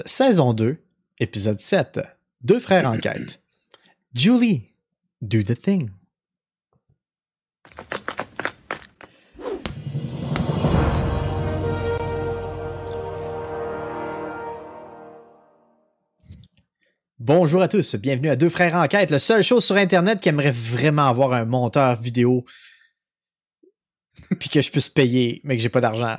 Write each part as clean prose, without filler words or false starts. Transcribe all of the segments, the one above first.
Enquête, saison 2, épisode 7. Deux frères enquête. Julie, do the thing. Bonjour à tous, bienvenue à Deux frères enquête, le seul show sur Internet qui aimerait vraiment avoir un monteur vidéo puis que je puisse payer, mais que j'ai pas d'argent.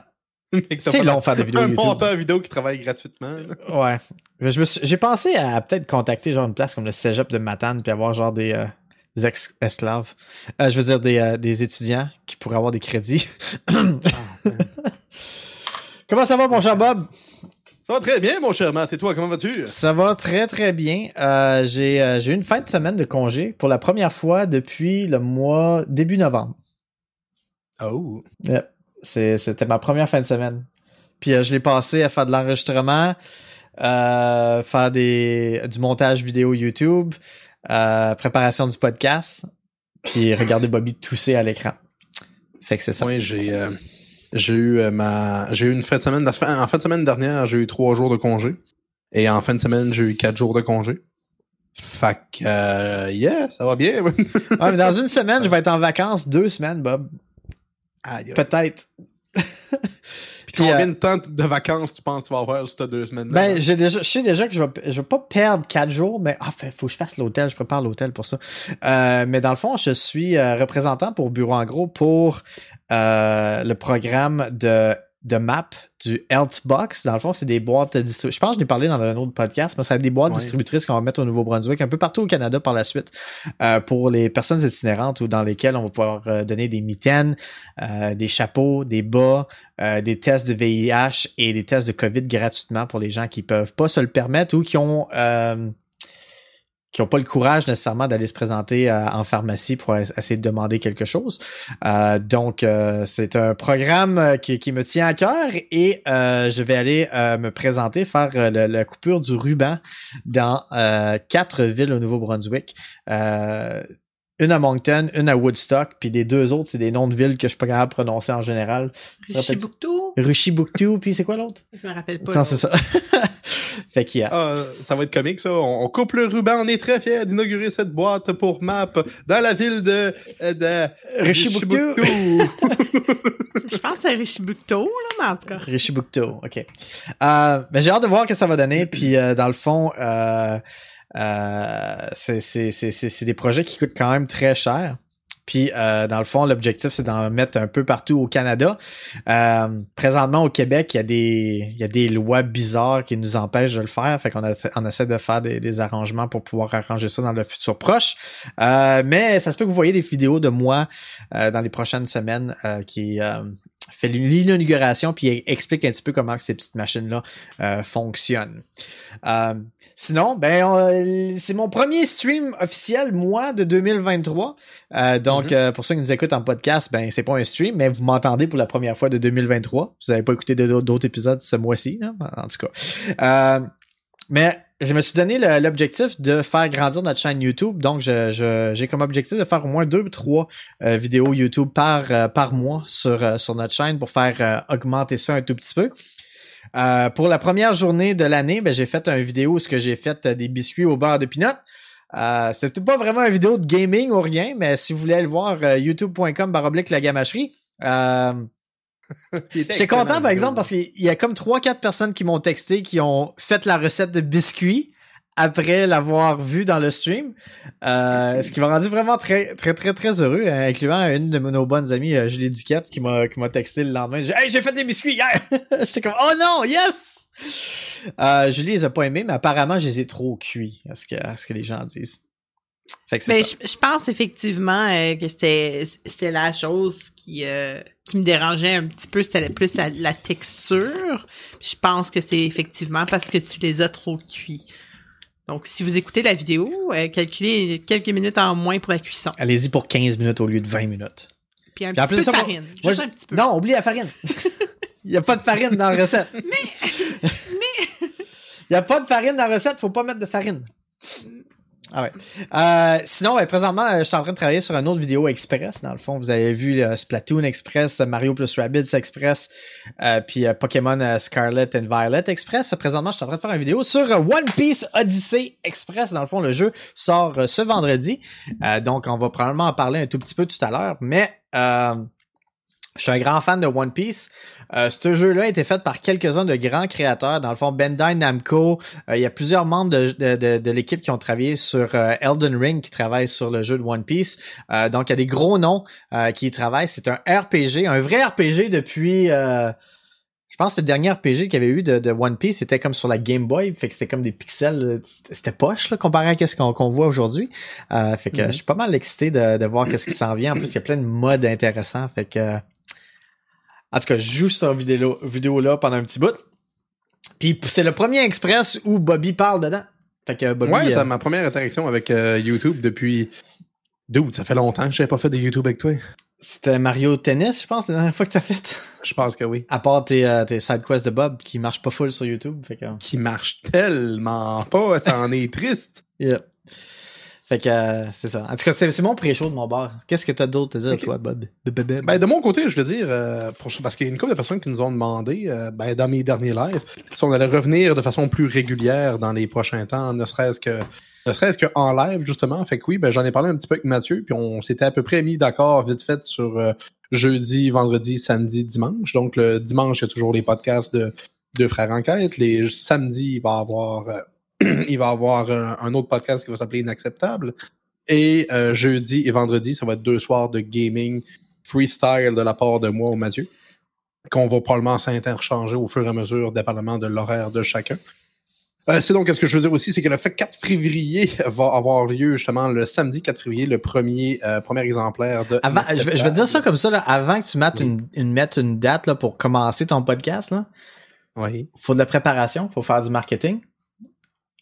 C'est long faire des vidéos YouTube. Un monteur vidéo qui travaille gratuitement. Ouais. J'ai pensé à peut-être contacter genre une place comme le cégep de Matane puis avoir genre des ex-esclaves. Je veux dire des étudiants qui pourraient avoir des crédits. Comment ça va, mon cher Bob? Ça va très bien, mon cher Matt. Et toi, comment vas-tu? Ça va très, très bien. J'ai eu une fin de semaine de congé pour la première fois depuis le mois début novembre. Oh! Yep. C'était ma première fin de semaine. Puis je l'ai passé à faire de l'enregistrement, faire du montage vidéo YouTube, préparation du podcast, puis regarder Bobby tousser à l'écran. Fait que c'est ça. Oui, j'ai eu une fin de semaine. En fin de semaine dernière, j'ai eu 3 jours de congé. Et en fin de semaine, j'ai eu 4 jours de congé. Fait que, yeah, ça va bien. Ouais, mais dans une semaine, je vais être en vacances 2 semaines, Bob. Peut-être. Puis combien de temps de vacances tu penses que tu vas avoir sur ces 2 semaines-là? Ben, je sais déjà que je vais pas perdre 4 jours, mais faut que je fasse l'hôtel, je prépare l'hôtel pour ça. Mais dans le fond, je suis représentant pour Bureau en gros pour le programme de map du Healthbox. Dans le fond, c'est des boîtes distributrices. Je pense que je l'ai parlé dans un autre podcast, mais ça a des boîtes distributrices qu'on va mettre au Nouveau-Brunswick, un peu partout au Canada par la suite, pour les personnes itinérantes ou dans lesquelles on va pouvoir donner des mitaines, des chapeaux, des bas, des tests de VIH et des tests de COVID gratuitement pour les gens qui peuvent pas se le permettre ou qui ont pas le courage nécessairement d'aller se présenter en pharmacie pour essayer de demander quelque chose. Donc, c'est un programme qui me tient à cœur et je vais aller me présenter, faire la coupure du ruban dans 4 villes au Nouveau-Brunswick. Une à Moncton, une à Woodstock, puis les 2 autres, c'est des noms de villes que je suis pas capable de prononcer en général. Richibucto. Richibucto, puis c'est quoi l'autre? Je me rappelle pas. Non, c'est ça. Fait qu'il y a... ça va être comique, ça. On coupe le ruban. On est très fiers d'inaugurer cette boîte pour MAP dans la ville de Richibucto. Je pense à Richibucto, là, mais en tout cas. Richibucto, OK. Mais j'ai hâte de voir ce que ça va donner, puis dans le fond... c'est des projets qui coûtent quand même très cher. Puis, dans le fond, l'objectif, c'est d'en mettre un peu partout au Canada. Présentement, au Québec, il y a des lois bizarres qui nous empêchent de le faire. Fait qu'on essaie de faire des arrangements pour pouvoir arranger ça dans le futur proche. Mais ça se peut que vous voyez des vidéos de moi dans les prochaines semaines qui... fait l'inauguration puis explique un petit peu comment ces petites machines-là fonctionnent. Sinon, ben c'est mon premier stream officiel, moi, de 2023. Donc, pour ceux qui nous écoutent en podcast, ben c'est pas un stream, mais vous m'entendez pour la première fois de 2023. Vous n'avez pas écouté d'autres épisodes ce mois-ci, hein? En tout cas. Mais je me suis donné l'objectif de faire grandir notre chaîne YouTube. Donc, j'ai comme objectif de faire au moins 2 ou 3 vidéos YouTube par mois sur notre chaîne pour faire augmenter ça un tout petit peu. Pour la première journée de l'année, ben, j'ai fait une vidéo où j'ai fait des biscuits au beurre de peanuts. C'était pas vraiment une vidéo de gaming ou rien, mais si vous voulez aller le voir, youtube.com/lagamacherie. J'étais content, par exemple, parce qu'il y a comme 3-4 personnes qui m'ont texté, qui ont fait la recette de biscuits après l'avoir vu dans le stream. Ce qui m'a rendu vraiment très, très, très, très heureux, hein, incluant une de nos bonnes amies, Julie Duquette, qui m'a texté le lendemain. Hey, j'ai fait des biscuits hier! J'étais comme, oh non, yes! Julie les a pas aimés, mais apparemment, je les ai trop cuits, à ce que les gens disent. Fait que mais je pense effectivement que c'était la chose qui me dérangeait un petit peu, c'était plus la texture. Je pense que c'est effectivement parce que tu les as trop cuits. Donc, si vous écoutez la vidéo, calculez quelques minutes en moins pour la cuisson. Allez-y pour 15 minutes au lieu de 20 minutes. Puis un petit peu de farine. Moi, juste un petit peu. Non, oublie la farine. Il n'y a pas de farine dans la recette. Mais... Il n'y a pas de farine dans la recette, faut pas mettre de farine. Ah ouais. Sinon, présentement, je suis en train de travailler sur une autre vidéo Express. Dans le fond, vous avez vu Splatoon Express, Mario plus Rabbids Express, puis Pokémon Scarlet and Violet Express. Présentement, je suis en train de faire une vidéo sur One Piece Odyssey Express. Dans le fond, le jeu sort ce vendredi. Donc, on va probablement en parler un tout petit peu tout à l'heure. Mais je suis un grand fan de One Piece. Ce jeu-là a été fait par quelques-uns de grands créateurs. Dans le fond, Bandai Namco. Il y a plusieurs membres de l'équipe qui ont travaillé sur Elden Ring, qui travaillent sur le jeu de One Piece. Donc, il y a des gros noms qui y travaillent. C'est un RPG, un vrai RPG depuis... je pense que le dernier RPG qu'il y avait eu de One Piece, c'était comme sur la Game Boy, fait que c'était comme des pixels, c'était poche là, comparé à ce qu'on voit aujourd'hui. Fait que je suis pas mal excité de voir qu'est-ce qui s'en vient. En plus, il y a plein de modes intéressants. Fait que, en tout cas, je joue cette vidéo-là pendant un petit bout. Puis c'est le premier Express où Bobby parle dedans. Fait que Bobby, ouais, c'est ma première interaction avec YouTube depuis... Dude, ça fait longtemps que j'avais pas fait de YouTube avec toi. C'était Mario Tennis, je pense, la dernière fois que t'as fait. Je pense que oui. À part tes sidequests de Bob qui marchent pas full sur YouTube. Fait que... Qui marchent tellement pas, ça en est triste. Yeah. Fait que c'est ça. En tout cas, c'est mon pré-show de mon bar. Qu'est-ce que t'as d'autre à dire, okay, toi, Bob? Ben, de mon côté, je veux dire, parce qu'il y a une couple de personnes qui nous ont demandé, ben, dans mes derniers lives, si on allait revenir de façon plus régulière dans les prochains temps, ne serait-ce que en live, justement. Fait que oui, ben, j'en ai parlé un petit peu avec Mathieu, puis on s'était à peu près mis d'accord vite fait sur jeudi, vendredi, samedi, dimanche. Donc, le dimanche, il y a toujours les podcasts de Deux frères enquête. Les samedis, il va y avoir, un autre podcast qui va s'appeler Inacceptable. Et jeudi et vendredi, ça va être deux soirs de gaming freestyle de la part de moi ou Mathieu, qu'on va probablement s'interchanger au fur et à mesure, dépendamment de l'horaire de chacun. C'est donc ce que je veux dire aussi, c'est que le fait 4 février va avoir lieu justement le samedi 4 février, le premier exemplaire de... Avant, je vais dire ça comme ça, là, avant que tu mettes, oui, une date là, pour commencer ton podcast, là, oui, faut de la préparation, faut faire du marketing.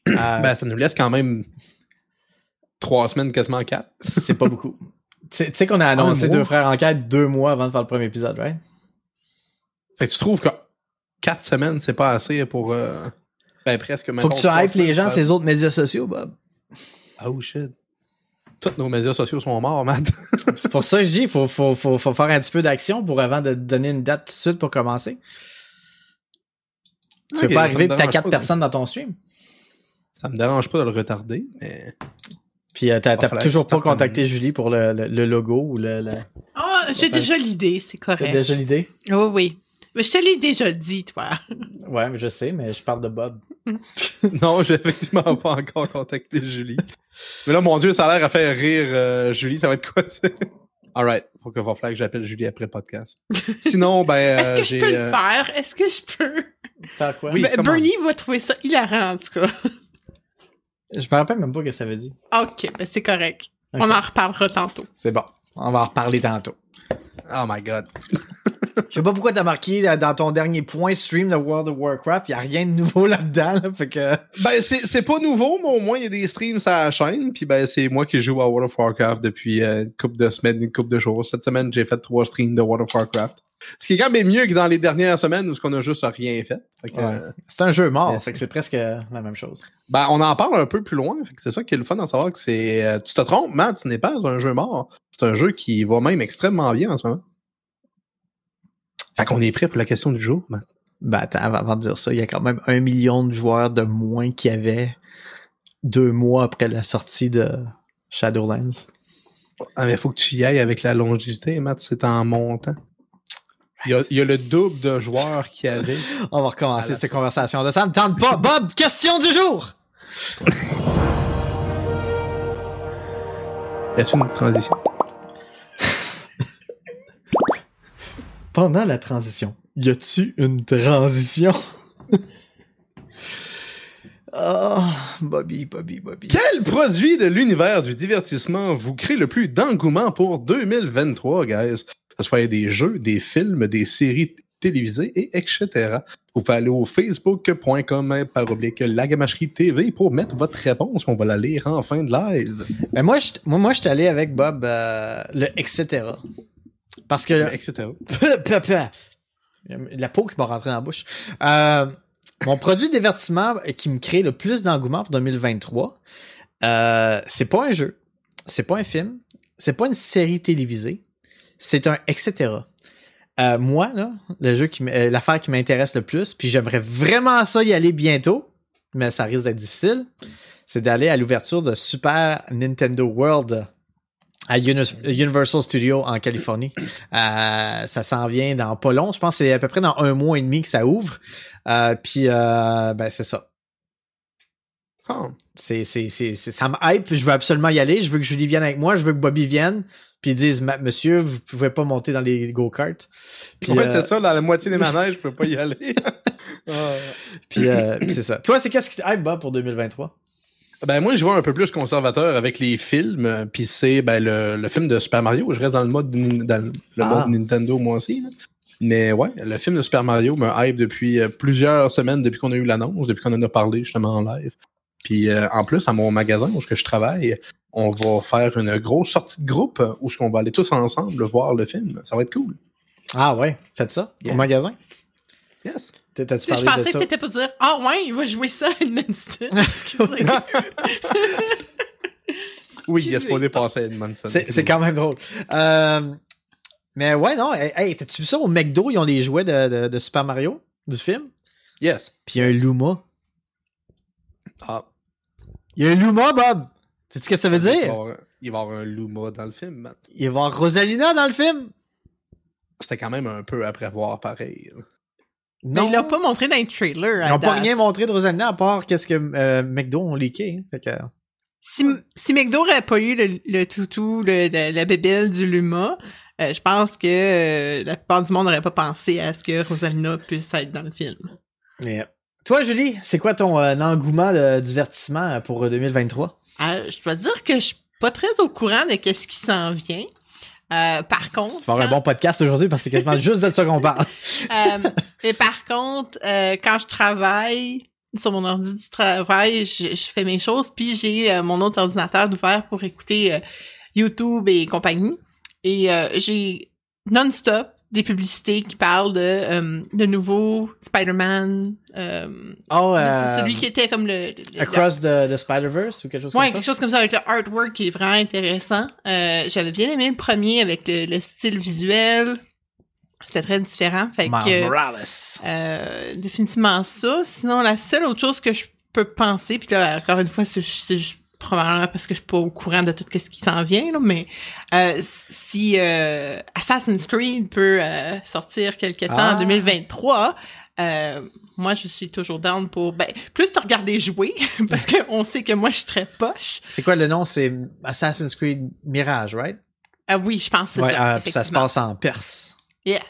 Ben, ça nous laisse quand même 3 semaines, quasiment 4. C'est pas beaucoup. Tu sais qu'on a annoncé Deux frères enquête 2 mois avant de faire le premier épisode, right? Fait que tu trouves que 4 semaines, c'est pas assez pour... Ben, presque. Faut que tu hypes les gens, ces autres médias sociaux, Bob. Oh shit. Tous nos médias sociaux sont morts, Matt. C'est pour ça que je dis, faut faire un petit peu d'action pour avant de donner une date tout de suite pour commencer. Tu veux pas arriver et t'as 4 personnes dans ton stream. Ça me dérange pas de le retarder, mais... Puis t'as toujours pas contacté Julie pour le logo ou le... Oh, j'ai déjà l'idée, c'est correct. T'as déjà l'idée? Oh, oui. Mais je te l'ai déjà dit, toi. Ouais, je sais, mais je parle de Bob. Non, j'ai effectivement pas encore contacté Julie. Mais là, mon Dieu, ça a l'air à faire rire Julie. Ça va être quoi, ça? Alright, faut qu'il va falloir que j'appelle Julie après le podcast. Sinon, ben... Est-ce que je peux le faire? Est-ce que je peux? Faire quoi? Oui, ben, Bernie va trouver ça hilarant, en tout cas. Je me rappelle même pas ce que ça veut dire. OK, ben c'est correct. Okay. On en reparlera tantôt. C'est bon, on va en reparler tantôt. Oh my God. Je sais pas pourquoi t'as marqué dans ton dernier point stream de World of Warcraft, il y a rien de nouveau là-dedans, là, fait que... Ben, c'est pas nouveau, mais au moins, il y a des streams à la chaîne, puis ben, c'est moi qui joue à World of Warcraft depuis une couple de semaines, une couple de jours. Cette semaine, j'ai fait 3 streams de World of Warcraft. Ce qui est quand même mieux que dans les dernières semaines où on a juste rien fait. Fait que, ouais. C'est un jeu mort, fait que c'est presque la même chose. Ben, on en parle un peu plus loin, fait que c'est ça qui est le fun d'en savoir que c'est... tu te trompes, Matt, ce n'est pas un jeu mort. C'est un jeu qui va même extrêmement bien en ce moment. Fait qu'on est prêt pour la question du jour, Matt. Ben attends, avant de dire ça, il y a quand même 1 million de joueurs de moins qu'il y avait 2 mois après la sortie de Shadowlands. Ah, mais faut que tu y ailles avec la longévité, Matt, c'est en montant. Il y a le double de joueurs qu'il y avait. On va recommencer cette conversation-là. Ça me tente pas. Bob, question du jour! Y a-t-il une transition? Pendant la transition, y a-tu une transition? Oh, Bobby. Quel produit de l'univers du divertissement vous crée le plus d'engouement pour 2023, guys? Que ce soit des jeux, des films, des séries télévisées, et etc. Vous pouvez aller au facebook.com/lagamacherie TV pour mettre votre réponse. On va la lire en fin de live. Ben moi, je suis allé avec Bob, le etc. Parce que... Etc. La peau qui m'a rentré dans la bouche. Mon produit de divertissement qui me crée le plus d'engouement pour 2023, C'est pas un jeu, c'est pas un film, c'est pas une série télévisée, c'est un etc. Moi, là, le jeu qui l'affaire qui m'intéresse le plus, puis j'aimerais vraiment ça y aller bientôt, mais ça risque d'être difficile, c'est d'aller à l'ouverture de Super Nintendo World à Universal Studios en Californie. Ça s'en vient dans pas long. Je pense que c'est à peu près dans 1 mois et demi que ça ouvre. Puis c'est ça. Oh. Ça me hype. Je veux absolument y aller. Je veux que Julie vienne avec moi. Je veux que Bobby vienne. Puis ils disent, monsieur, vous pouvez pas monter dans les go-karts. Puis, ouais, c'est ça. Dans la moitié des manèges, je peux pas y aller. Puis c'est ça. Toi, c'est qu'est-ce qui te hype, Bob, pour 2023? Ben moi, je vois un peu plus conservateur avec les films, puis c'est ben le film de Super Mario. Je reste dans le mode mode Nintendo moi aussi. Là. Mais ouais, le film de Super Mario me hype depuis plusieurs semaines, depuis qu'on a eu l'annonce, depuis qu'on en a parlé justement en live. Puis en plus, à mon magasin où je travaille, on va faire une grosse sortie de groupe où on va aller tous ensemble voir le film. Ça va être cool. Ah ouais, faites ça au magasin. Yes. Je pensais que t'étais pour dire « Ah oh, ouais, il va jouer ça, Edmondson. » Oui, il a spawné passé à Edmondson. C'est quand même drôle. Mais ouais, non, hey, t'as-tu vu ça au McDo, ils ont les jouets de Super Mario, du film? Yes. Puis il y a un Luma. Ah. Il y a un Luma, Bob! Sais-tu ce que ça veut dire? Il va y avoir un Luma dans le film, Matt. Il va y avoir Rosalina dans le film! C'était quand même un peu à prévoir, pareil. Non. Mais il l'a pas montré dans les trailers. Ils n'ont pas rien montré de Rosalina à part qu'est-ce que McDo ont leaké. Hein, que... Si McDo n'aurait pas eu le toutou, la bébelle du Luma, je pense que la plupart du monde n'aurait pas pensé à ce que Rosalina puisse être dans le film. Yeah. Toi, Julie, c'est quoi ton engouement de divertissement pour 2023? Je dois dire que je suis pas très au courant de qu'est-ce qui s'en vient. Par contre... Tu vas avoir un bon podcast aujourd'hui parce que c'est quasiment juste de ça qu'on parle. Et par contre, quand je travaille sur mon ordi du travail, je fais mes choses, puis j'ai mon autre ordinateur ouvert pour écouter YouTube et compagnie. Et j'ai non-stop des publicités qui parlent de nouveau Spider-Man. C'est celui qui était comme le Across the Spider-Verse ou quelque chose comme ça? Ouais, quelque chose comme ça avec le artwork qui est vraiment intéressant. J'avais bien aimé le premier avec le style visuel. C'était très différent. Fait Miles Morales. Définitivement ça. Sinon, la seule autre chose que je peux penser, puis là, encore une fois, c'est juste probablement parce que je suis pas au courant de tout ce qui s'en vient, là, mais si Assassin's Creed peut sortir quelque temps en 2023, moi, je suis toujours down pour... Ben, plus te regarder jouer, parce qu'on sait que moi, je suis très poche. C'est quoi le nom? C'est Assassin's Creed Mirage, right? Oui, je pense que c'est ça. Ça se passe en Perse. Yes.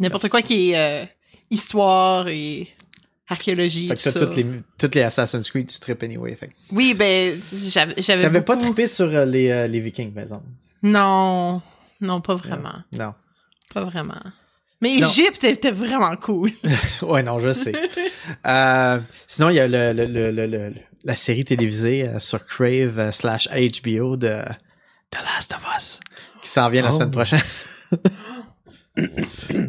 N'importe quoi qui est histoire et... archéologie, fait que tout ça. Toutes les Assassin's Creed, tu tripes anyway. Fait. Oui, ben, j'avais T'avais pas trippé sur les Vikings, par exemple? Non, pas vraiment. Non. Pas vraiment. Mais sinon... Égypte était vraiment cool. Ouais, non, je sais. Sinon, il y a la série télévisée sur Crave / HBO de The Last of Us qui s'en vient la semaine prochaine.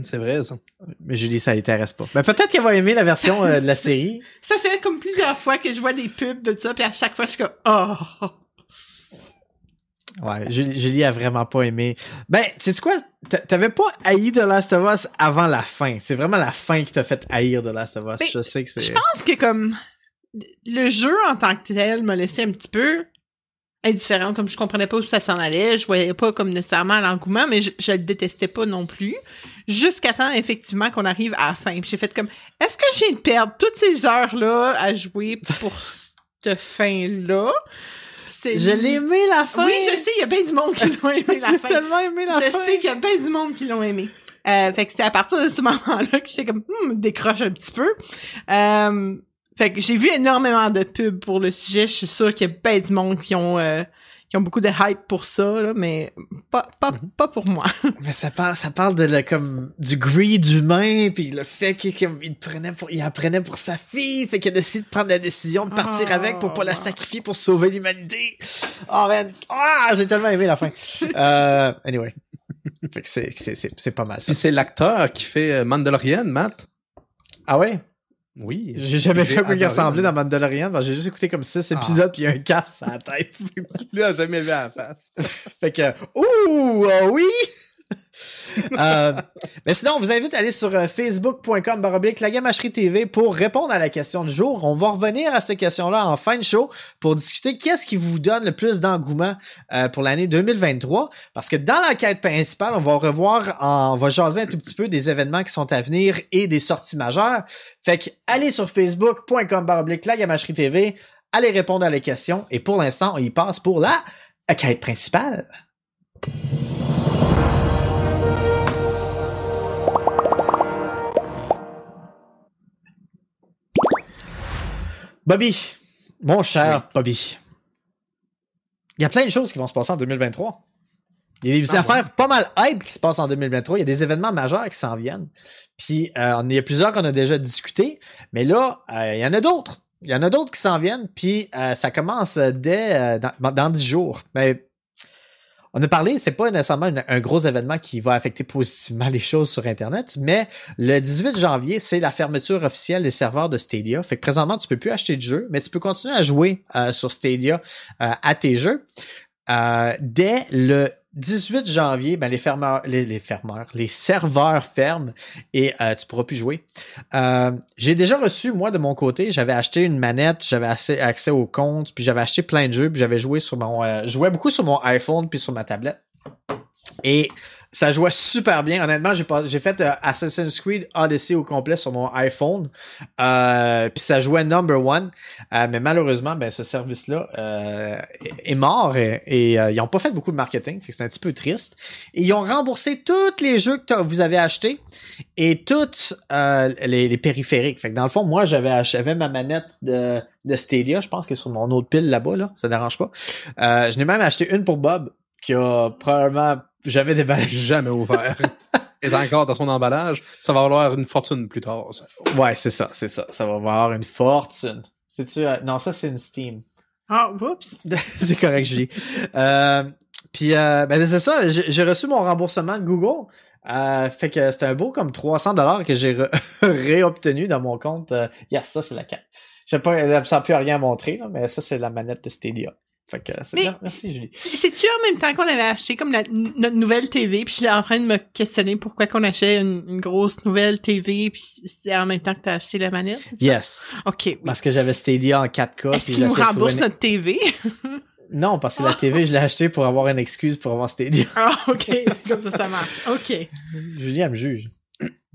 C'est vrai, ça. Mais Julie, ça l'intéresse pas. Mais peut-être qu'elle va aimer la version de la série. Ça fait comme plusieurs fois que je vois des pubs de ça, puis à chaque fois, je suis comme « Oh! » Ouais, Julie a vraiment pas aimé. Ben, sais-tu quoi? T'avais pas haï The Last of Us avant la fin. C'est vraiment la fin qui t'a fait haïr The Last of Us. Ben, je sais que c'est... Je pense que comme le jeu en tant que tel m'a laissé un petit peu... indifférent, comme je comprenais pas où ça s'en allait, je voyais pas comme nécessairement l'engouement, mais je le détestais pas non plus. Jusqu'à temps, effectivement, qu'on arrive à la fin. Puis j'ai fait comme, est-ce que je viens de perdre toutes ces heures-là à jouer pour cette fin-là? Je l'ai aimé la fin! Oui, je sais, il y a bien du monde qui l'ont aimé la fin. J'ai tellement aimé la fin! Je sais qu'il y a bien du monde qui l'ont aimé. Fait que c'est à partir de ce moment-là que j'étais comme, décroche un petit peu. Fait que j'ai vu énormément de pubs pour le sujet. Je suis sûre qu'il y a ben du monde qui ont beaucoup de hype pour ça, là, mais pas pour moi. Mais ça parle de comme du greed humain, puis le fait qu'il en prenait pour sa fille, fait qu'il a décidé de prendre la décision de partir avec pour pas la sacrifier pour sauver l'humanité. Oh man, j'ai tellement aimé la fin. Anyway, fait que c'est pas mal ça. Et c'est l'acteur qui fait Mandalorian, Matt. Ah ouais? Oui. J'ai jamais fait quoi qu'il ressemblait dans Mandalorian. J'ai juste écouté comme 6 épisodes puis il y a un casque à la tête. Tu l'as jamais vu à la face. Fait que, ouh, oui! Mais sinon, on vous invite à aller sur facebook.com/lagamacherie TV pour répondre à la question du jour. On va revenir à cette question-là en fin de show pour discuter qu'est-ce qui vous donne le plus d'engouement pour l'année 2023. Parce que dans l'enquête principale, on va jaser un tout petit peu des événements qui sont à venir et des sorties majeures. Fait que allez sur facebook.com/lagamacherie TV, allez répondre à la question et pour l'instant, on y passe pour la enquête principale. Bobby, mon cher Bobby, il y a plein de choses qui vont se passer en 2023. Il y a des affaires pas mal hype qui se passent en 2023. Il y a des événements majeurs qui s'en viennent. Puis, il y a plusieurs qu'on a déjà discuté. Mais là, il y en a d'autres. Il y en a d'autres qui s'en viennent. Puis, ça commence dès dans 10 jours. Mais on a parlé, c'est pas nécessairement un gros événement qui va affecter positivement les choses sur Internet, mais le 18 janvier, c'est la fermeture officielle des serveurs de Stadia. Fait que présentement, tu peux plus acheter de jeux, mais tu peux continuer à jouer sur Stadia à tes jeux. Dès le 18 janvier, ben les serveurs ferment et tu pourras plus jouer. J'ai déjà reçu, moi, de mon côté, j'avais acheté une manette, j'avais accès au compte, puis j'avais acheté plein de jeux, puis j'avais joué sur jouais beaucoup sur mon iPhone puis sur ma tablette. Et ça jouait super bien. Honnêtement, j'ai fait Assassin's Creed Odyssey au complet sur mon iPhone. Puis ça jouait number one. Mais malheureusement, ben ce service-là est mort et ils n'ont pas fait beaucoup de marketing. Fait que c'est un petit peu triste. Et ils ont remboursé tous les jeux que vous avez achetés et toutes les périphériques. Fait que dans le fond, moi, j'avais ma manette de Stadia. Je pense que sur mon autre pile là-bas, là, ça dérange pas. Je n'ai même acheté une pour Bob qui a probablement jamais déballé. Jamais ouvert. Et encore dans son emballage, ça va valoir une fortune plus tard. Ça. Ouais, c'est ça. Ça va valoir une fortune. C'est-tu... Non, ça, c'est une Steam. Ah, oups! C'est correct, Julie. Puis, ben c'est ça, j'ai reçu mon remboursement de Google. Fait que c'était un beau comme 300$ que j'ai réobtenu dans mon compte. Ça, c'est la carte. Je sais pas, ça n'a plus rien à montrer, là, mais ça, c'est la manette de Stadia. Fait que c'est bien. Merci, Julie. C'est-tu en même temps qu'on avait acheté comme notre nouvelle TV, puis je suis en train de me questionner pourquoi qu'on achetait une grosse nouvelle TV, puis c'est en même temps que t'as acheté la manette, c'est ça? Yes. OK. Oui. Parce que j'avais Stadia en 4K. Est-ce qu'ils nous remboursent notre TV? Non, parce que la TV, je l'ai achetée pour avoir une excuse pour avoir Stadia. Ah, OK. C'est comme ça marche. OK. Julie, elle me juge.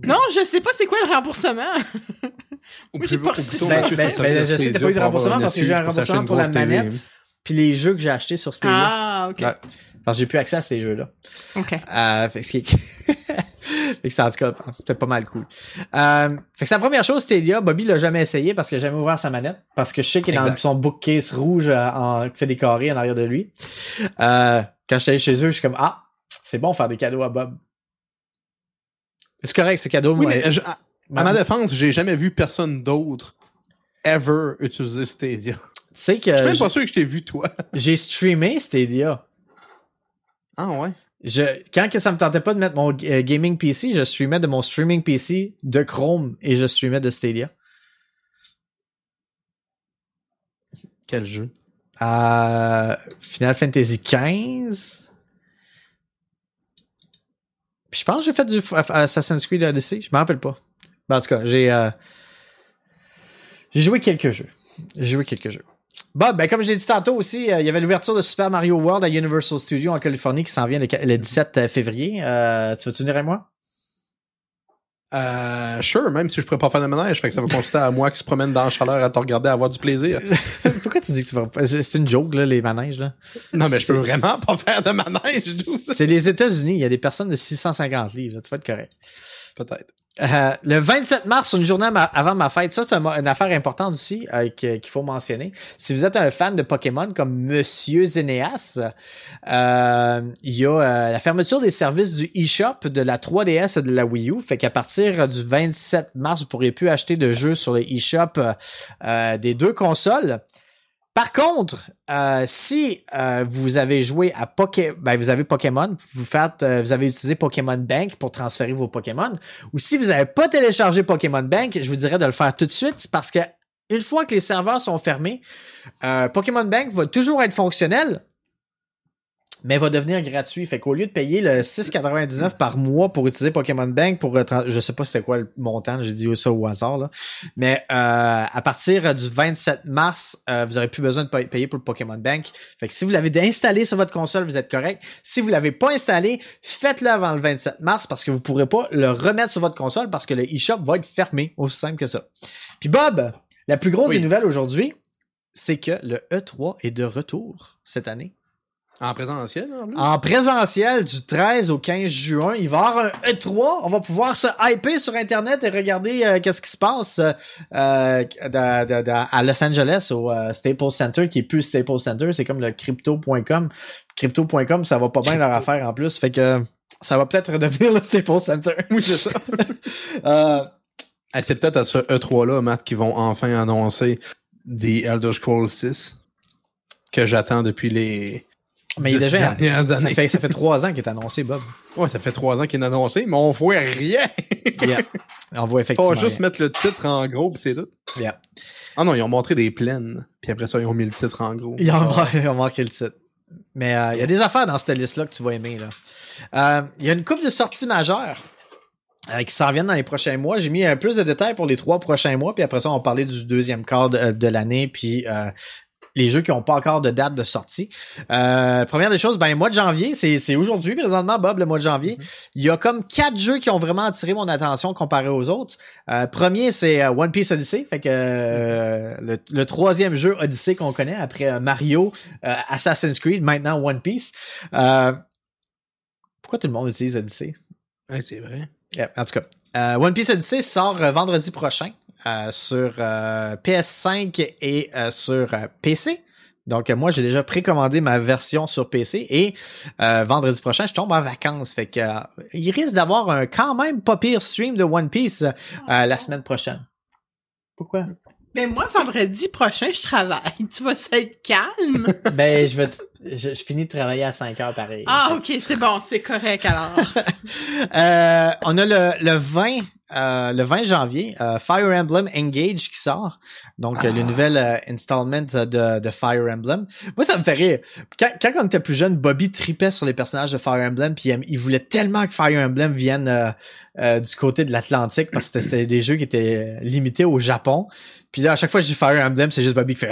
Non, je sais pas c'est quoi le remboursement. Moi, j'ai pas reçu ça. Ben, je sais que t'as pas eu de remboursement parce que j'ai eu un remboursement pour la manette. Puis les jeux que j'ai achetés sur Stadia. Ah, OK. Ouais, parce que j'ai plus accès à ces jeux-là. OK. Fait que en tout cas, c'est peut-être pas mal cool. Fait que c'est la première chose, Stadia. Bobby l'a jamais essayé parce qu'il a jamais ouvert sa manette. Parce que je sais qu'il est dans son bookcase rouge qui fait des carrés en arrière de lui. Quand je suis allé chez eux, je suis comme, c'est bon faire des cadeaux à Bob. C'est correct, ce cadeau. Oui, mais à ma défense, j'ai jamais vu personne d'autre ever utiliser Stadia. Tu sais que je suis même pas sûr que je t'ai vu, toi. J'ai streamé Stadia. Ah ouais? Quand ça me tentait pas de mettre mon gaming PC, je streamais de mon streaming PC de Chrome et je streamais de Stadia. Quel jeu? Final Fantasy 15. Puis je pense que j'ai fait du Assassin's Creed Odyssey. Je me rappelle pas. Mais en tout cas, j'ai joué quelques jeux. Bob, ben comme je l'ai dit tantôt aussi, il y avait l'ouverture de Super Mario World à Universal Studios en Californie qui s'en vient le 17 février. Tu veux-tu venir avec moi? Sure, même si je pourrais pas faire de ménage, fait que ça va consister à moi qui se promène dans la chaleur à te regarder, à avoir du plaisir. Pourquoi tu dis que tu vas pas... C'est une joke, là, les manèges, là. Non, mais je peux vraiment pas faire de manège. C'est les États-Unis, il y a des personnes de 650 livres, là. Tu vas être correct. Peut-être. Le 27 mars, une journée avant ma fête, ça c'est une affaire importante aussi qu'il faut mentionner. Si vous êtes un fan de Pokémon comme Monsieur Zénéas, il y a la fermeture des services du eShop, de la 3DS et de la Wii U. Fait qu'à partir du 27 mars, vous pourrez plus acheter de jeux sur le eShop des deux consoles. Par contre, si vous avez joué à Pokémon, ben vous avez Pokémon, vous avez utilisé Pokémon Bank pour transférer vos Pokémon, ou si vous n'avez pas téléchargé Pokémon Bank, je vous dirais de le faire tout de suite parce que une fois que les serveurs sont fermés, Pokémon Bank va toujours être fonctionnel, mais va devenir gratuit. Fait qu'au lieu de payer le 6,99 par mois pour utiliser Pokémon Bank pour... Je sais pas c'est quoi le montant, j'ai dit ça au hasard, là. Mais à partir du 27 mars, vous n'aurez plus besoin de payer pour le Pokémon Bank. Fait que si vous l'avez installé sur votre console, vous êtes correct. Si vous l'avez pas installé, faites-le avant le 27 mars parce que vous pourrez pas le remettre sur votre console parce que le eShop va être fermé, aussi simple que ça. Puis Bob, la plus grosse des nouvelles aujourd'hui, c'est que le E3 est de retour cette année. En présentiel, en plus. En présentiel, du 13 au 15 juin, il va y avoir un E3. On va pouvoir se hyper sur Internet et regarder qu'est-ce qui se passe à Los Angeles, au Staples Center, qui est plus Staples Center. C'est comme le Crypto.com. Crypto.com, ça va pas bien leur affaire en plus. Fait que ça va peut-être redevenir le Staples Center. Oui, c'est ça. C'est peut-être à ce E3-là, Matt, qu'ils vont enfin annoncer des Elder Scrolls 6 que j'attends depuis les... Mais il est déjà, ça fait 3 ans qu'il est annoncé, Bob. Ouais, ça fait 3 ans qu'il est annoncé, mais on voit rien. Yeah. On voit effectivement. Faut juste mettre le titre en gros, pis c'est tout. Yeah. Ah non, ils ont montré des plaines, puis après ça, ils ont mis le titre en gros. Ils ont marqué le titre. Mais il y a des affaires dans cette liste-là que tu vas aimer. Il y a une couple de sorties majeures qui s'en viennent dans les prochains mois. J'ai mis plus de détails pour les 3 prochains mois, puis après ça, on va parler du deuxième quart de l'année, puis... les jeux qui n'ont pas encore de date de sortie. Première des choses, ben le mois de janvier, c'est aujourd'hui présentement, Bob, le mois de janvier. Il y a comme 4 jeux qui ont vraiment attiré mon attention comparé aux autres. Premier, c'est One Piece Odyssey, fait que le 3e jeu Odyssey qu'on connaît après Mario, Assassin's Creed, maintenant One Piece. Pourquoi tout le monde utilise Odyssey? Ouais, c'est vrai. Yeah, en tout cas, One Piece Odyssey sort vendredi prochain. Sur PS5 et sur PC. Donc, moi, j'ai déjà précommandé ma version sur PC et vendredi prochain, je tombe en vacances. Fait que il risque d'avoir un quand même pas pire stream de One Piece la semaine prochaine. Pourquoi? Mais moi, vendredi prochain, je travaille. Tu vas-tu être calme? Ben, je finis de travailler à 5h pareil. Ah, OK, c'est bon, c'est correct alors. On a le 20 janvier, Fire Emblem Engage qui sort. Donc, le nouvel installment de Fire Emblem. Moi, ça me fait rire. Quand on était plus jeune, Bobby tripait sur les personnages de Fire Emblem puis il voulait tellement que Fire Emblem vienne du côté de l'Atlantique parce que c'était des jeux qui étaient limités au Japon. Puis là, à chaque fois que je dis Fire Emblem, c'est juste Bobby qui fait...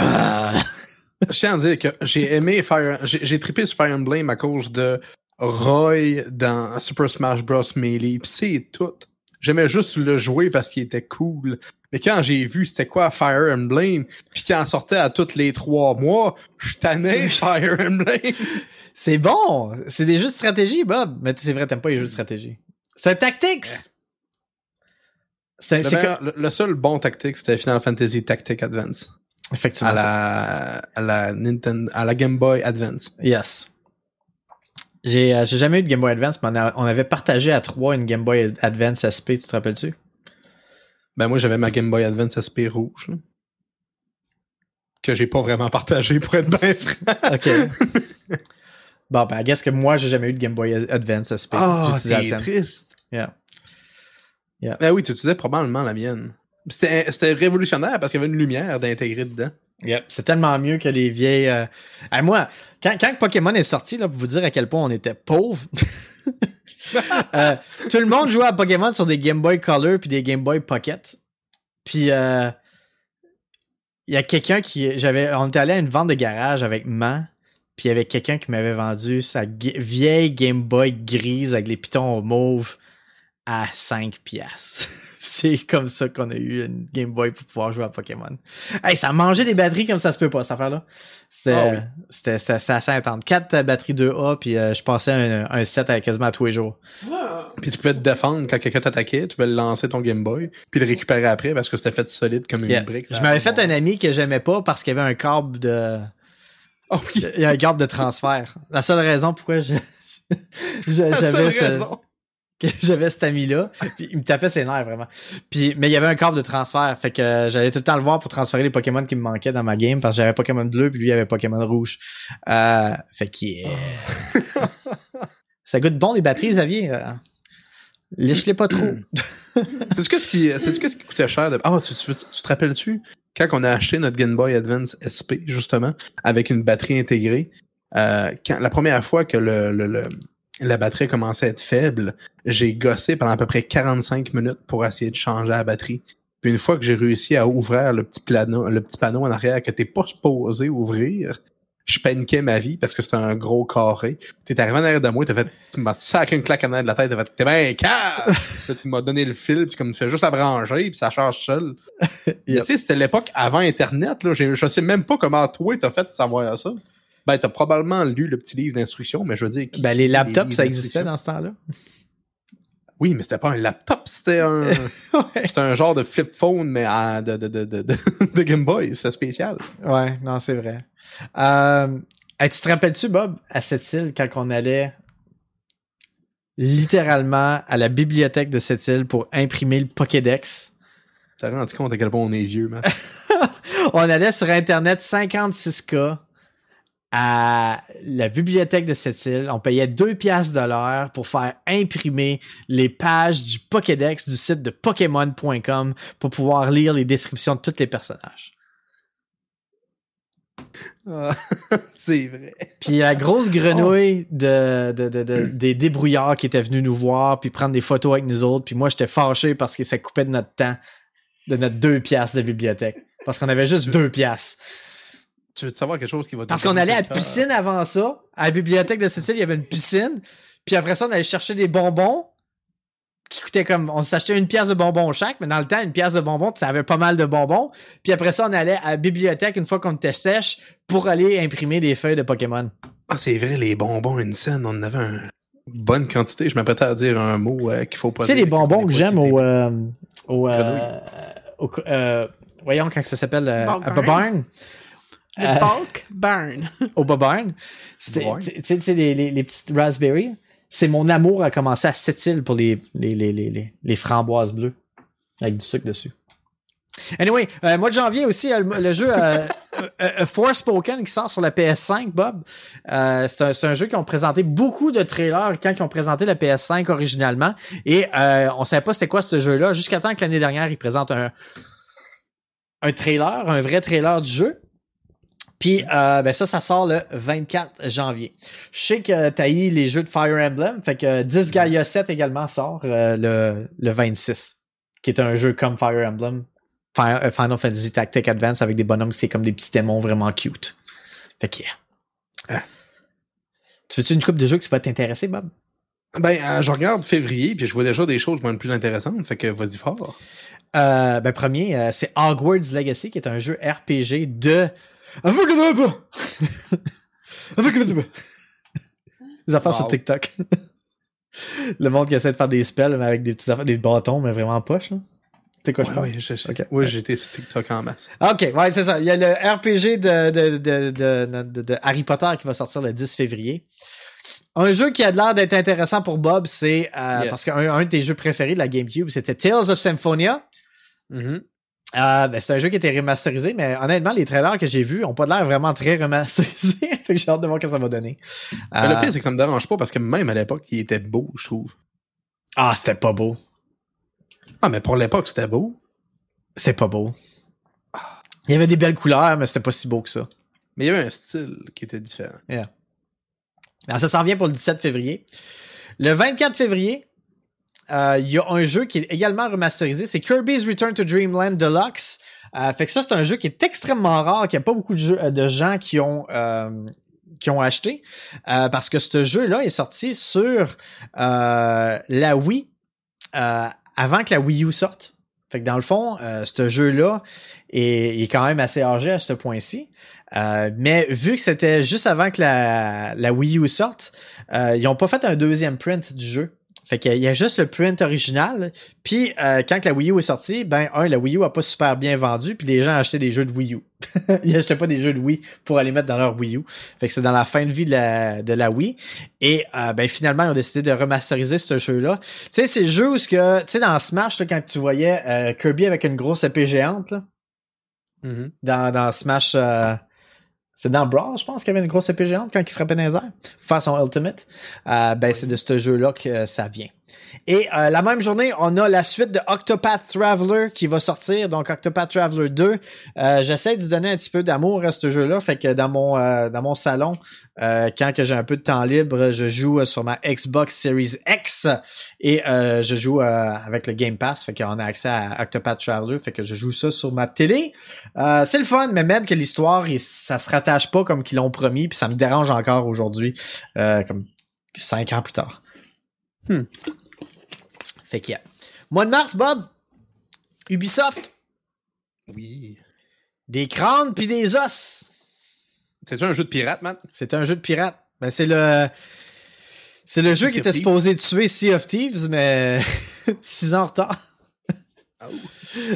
Je tiens à dire que j'ai trippé sur Fire Emblem à cause de Roy dans Super Smash Bros. Melee. Puis c'est tout. J'aimais juste le jouer parce qu'il était cool. Mais quand j'ai vu c'était quoi Fire Emblem, puis qu'il en sortait à tous les 3 mois, je tannais Fire Emblem. C'est bon! C'est des jeux de stratégie, Bob. Mais c'est vrai, t'aimes pas les jeux de stratégie. C'est un Tactics! Ouais. Le seul bon Tactics, c'était Final Fantasy Tactics Advance. Effectivement. À la Game Boy Advance. Yes. J'ai jamais eu de Game Boy Advance, mais on avait partagé à 3 une Game Boy Advance SP, tu te rappelles-tu? Ben moi, j'avais ma Game Boy Advance SP rouge, là, que j'ai pas vraiment partagé, pour être bien franc. OK. Bon, ben, guess que moi, j'ai jamais eu de Game Boy Advance SP. Ah, c'est triste. Yeah. Yeah. Ben oui, tu utilisais probablement la mienne. C'était révolutionnaire parce qu'il y avait une lumière d'intégrer dedans. Yep. C'est tellement mieux que les vieilles... moi, quand Pokémon est sorti, là, pour vous dire à quel point on était pauvres, tout le monde jouait à Pokémon sur des Game Boy Color puis des Game Boy Pocket. Puis il y a quelqu'un qui... On était allé à une vente de garage avec Man, puis il y avait quelqu'un qui m'avait vendu sa vieille Game Boy grise avec les pitons au mauve à 5$. C'est comme ça qu'on a eu une Game Boy pour pouvoir jouer à Pokémon. Hey, ça mangeait des batteries comme ça se peut pas, cette affaire-là. C'était assez intense. 4 batteries 2A, puis je passais un set quasiment à tous les jours. Puis tu pouvais te défendre quand quelqu'un t'attaquait, tu pouvais le lancer ton Game Boy, puis le récupérer après parce que c'était fait solide comme une brique. Je m'avais fait un ami que j'aimais pas parce qu'il y avait un câble de... Oh, oui. Il y a un câble de transfert. La seule raison pourquoi j'avais... que j'avais cet ami-là. Puis il me tapait ses nerfs, vraiment. Puis, mais il y avait un câble de transfert. Fait que j'allais tout le temps le voir pour transférer les Pokémon qui me manquaient dans ma game parce que j'avais Pokémon bleu puis lui, il avait Pokémon rouge. Fait que... Ça goûte bon, les batteries, Xavier. Lèche-les pas trop. Sais-tu qu'est-ce qui coûtait cher? Ah, tu te rappelles-tu? Quand on a acheté notre Game Boy Advance SP, justement, avec une batterie intégrée, la première fois que la batterie commençait à être faible, j'ai gossé pendant à peu près 45 minutes pour essayer de changer la batterie. Puis une fois que j'ai réussi à ouvrir le petit panneau en arrière que t'es pas supposé ouvrir, je paniquais ma vie parce que c'était un gros carré. T'es arrivé en arrière de moi, tu m'as sacré une claque en arrière de la tête, t'as fait « T'es ben calme! » Tu m'as donné le fil, puis comme tu fais juste la brancher, puis ça charge seul. Yep. Tu sais, c'était l'époque avant Internet, là. Je sais même pas comment toi t'as fait de savoir ça. Ben, t'as probablement lu le petit livre d'instruction, mais je veux dire... Ben, les laptops, ça existait dans ce temps-là. Oui, mais c'était pas un laptop, c'était un... ouais. C'était un genre de flip phone, mais de Game Boy, c'est spécial. Ouais, non, c'est vrai. Tu te rappelles-tu, Bob, à Sept-Îles, quand on allait littéralement à la bibliothèque de Sept-Îles pour imprimer le Pokédex? T'as rendu compte à quel point on est vieux, man. On allait sur Internet 56K à la bibliothèque de Sept-Îles. On payait 2$ pour faire imprimer les pages du Pokédex du site de Pokémon.com pour pouvoir lire les descriptions de tous les personnages. Ah, c'est vrai. Puis la grosse grenouille des débrouillards qui étaient venus nous voir puis prendre des photos avec nous autres. Puis moi, j'étais fâché parce que ça coupait de notre temps, de notre 2$ de bibliothèque. Parce qu'on avait juste 2$. Tu veux te savoir quelque chose qui va... Parce qu'on allait à la piscine avant ça. À la bibliothèque de Sept-Îles, il y avait une piscine. Puis après ça, on allait chercher des bonbons qui coûtaient comme... On s'achetait 1$ de bonbons chaque, mais dans le temps, 1$ de bonbons, tu avais pas mal de bonbons. Puis après ça, on allait à la bibliothèque une fois qu'on était sèche pour aller imprimer des feuilles de Pokémon. Ah, c'est vrai, les bonbons, une scène, on en avait une bonne quantité. Je m'apprêtais à dire un mot qu'il faut pas... Tu sais, les bonbons que j'aime voyons, quand ça s'appelle... à Bobarn. Le bulk burn. Au Bobarn. Tu sais, les petites raspberries. C'est mon amour à commencer à Sept-Îles pour les framboises bleues avec du sucre dessus. Anyway, mois de janvier aussi, le jeu Forspoken qui sort sur la PS5, Bob. C'est un jeu qui ont présenté beaucoup de trailers quand ils ont présenté la PS5 originalement. Et on savait pas c'était quoi ce jeu-là jusqu'à temps que l'année dernière, ils présentent un trailer, un vrai trailer du jeu. Puis ça sort le 24 janvier. Je sais que t'as eu les jeux de Fire Emblem, fait que Disgaea 7 également sort le 26, qui est un jeu comme Fire Emblem, Final Fantasy Tactics Advance avec des bonhommes qui c'est comme des petits démons vraiment cute. Fait que yeah. Tu veux-tu une couple de jeux qui va t'intéresser, Bob? Ben, je regarde février, puis je vois déjà des choses moins plus intéressantes, fait que vas-y fort. Premier, c'est Hogwarts Legacy, qui est un jeu RPG de... Les affaires sur TikTok. Le monde qui essaie de faire des spells mais avec des petites affaires, des bâtons, mais vraiment en poche. Tu sais quoi je parle? Oui, j'étais sur TikTok en masse. OK, ouais, c'est ça. Il y a le RPG de Harry Potter qui va sortir le 10 février. Un jeu qui a l'air d'être intéressant pour Bob, c'est parce qu'un de tes jeux préférés de la GameCube, c'était Tales of Symphonia. Mm-hmm. C'est un jeu qui était remasterisé, mais honnêtement, les trailers que j'ai vus ont pas l'air vraiment très remasterisés. Fait que j'ai hâte de voir ce que ça va donner. Mais le pire, c'est que ça me dérange pas parce que même à l'époque, il était beau, je trouve. Ah, c'était pas beau. Ah, mais pour l'époque, c'était beau. C'est pas beau. Il y avait des belles couleurs, mais c'était pas si beau que ça. Mais il y avait un style qui était différent. Yeah. Alors, ça s'en vient pour le 17 février. Le 24 février... Il y a un jeu qui est également remasterisé, c'est Kirby's Return to Dreamland Deluxe. Fait que ça, c'est un jeu qui est extrêmement rare, qu'il n'y a pas beaucoup de gens qui ont acheté. Parce que ce jeu-là est sorti sur la Wii avant que la Wii U sorte. Fait que dans le fond, ce jeu-là est quand même assez âgé à ce point-ci. Mais vu que c'était juste avant que la Wii U sorte, ils n'ont pas fait un deuxième print du jeu. Fait qu'il y a juste le print original. Puis, quand la Wii U est sortie, la Wii U a pas super bien vendu, puis les gens achetaient des jeux de Wii U. Ils achetaient pas des jeux de Wii pour aller mettre dans leur Wii U. Fait que c'est dans la fin de vie de la Wii. Et ben finalement, ils ont décidé de remasteriser ce jeu-là. Tu sais, c'est le jeu où ce que. Tu sais, dans Smash, là, quand tu voyais Kirby avec une grosse épée géante, là. Mm-hmm. Dans Smash. C'est dans Brawl, je pense, qu'il y avait une grosse épée géante quand il frappait dans les airs, faire son Ultimate. Ben, c'est de ce jeu-là que ça vient. Et la même journée, on a la suite de Octopath Traveler qui va sortir, donc Octopath Traveler 2. J'essaie de donner un petit peu d'amour à ce jeu-là, fait que dans mon salon, quand que j'ai un peu de temps libre, je joue sur ma Xbox Series X et je joue avec le Game Pass, fait qu'on a accès à Octopath Traveler, fait que je joue ça sur ma télé. C'est le fun, mais même que l'histoire, ça se rattache pas comme qu'ils l'ont promis, puis ça me dérange encore aujourd'hui, comme 5 ans plus tard. Fait qu'il y a. Mois de mars, Bob. Ubisoft. Oui. Des crânes pis des os. C'est-tu un jeu de pirate, man? C'est un jeu de pirate. Ben, c'est le jeu qui était supposé tuer Sea of Thieves, mais 6 ans en retard. Oh.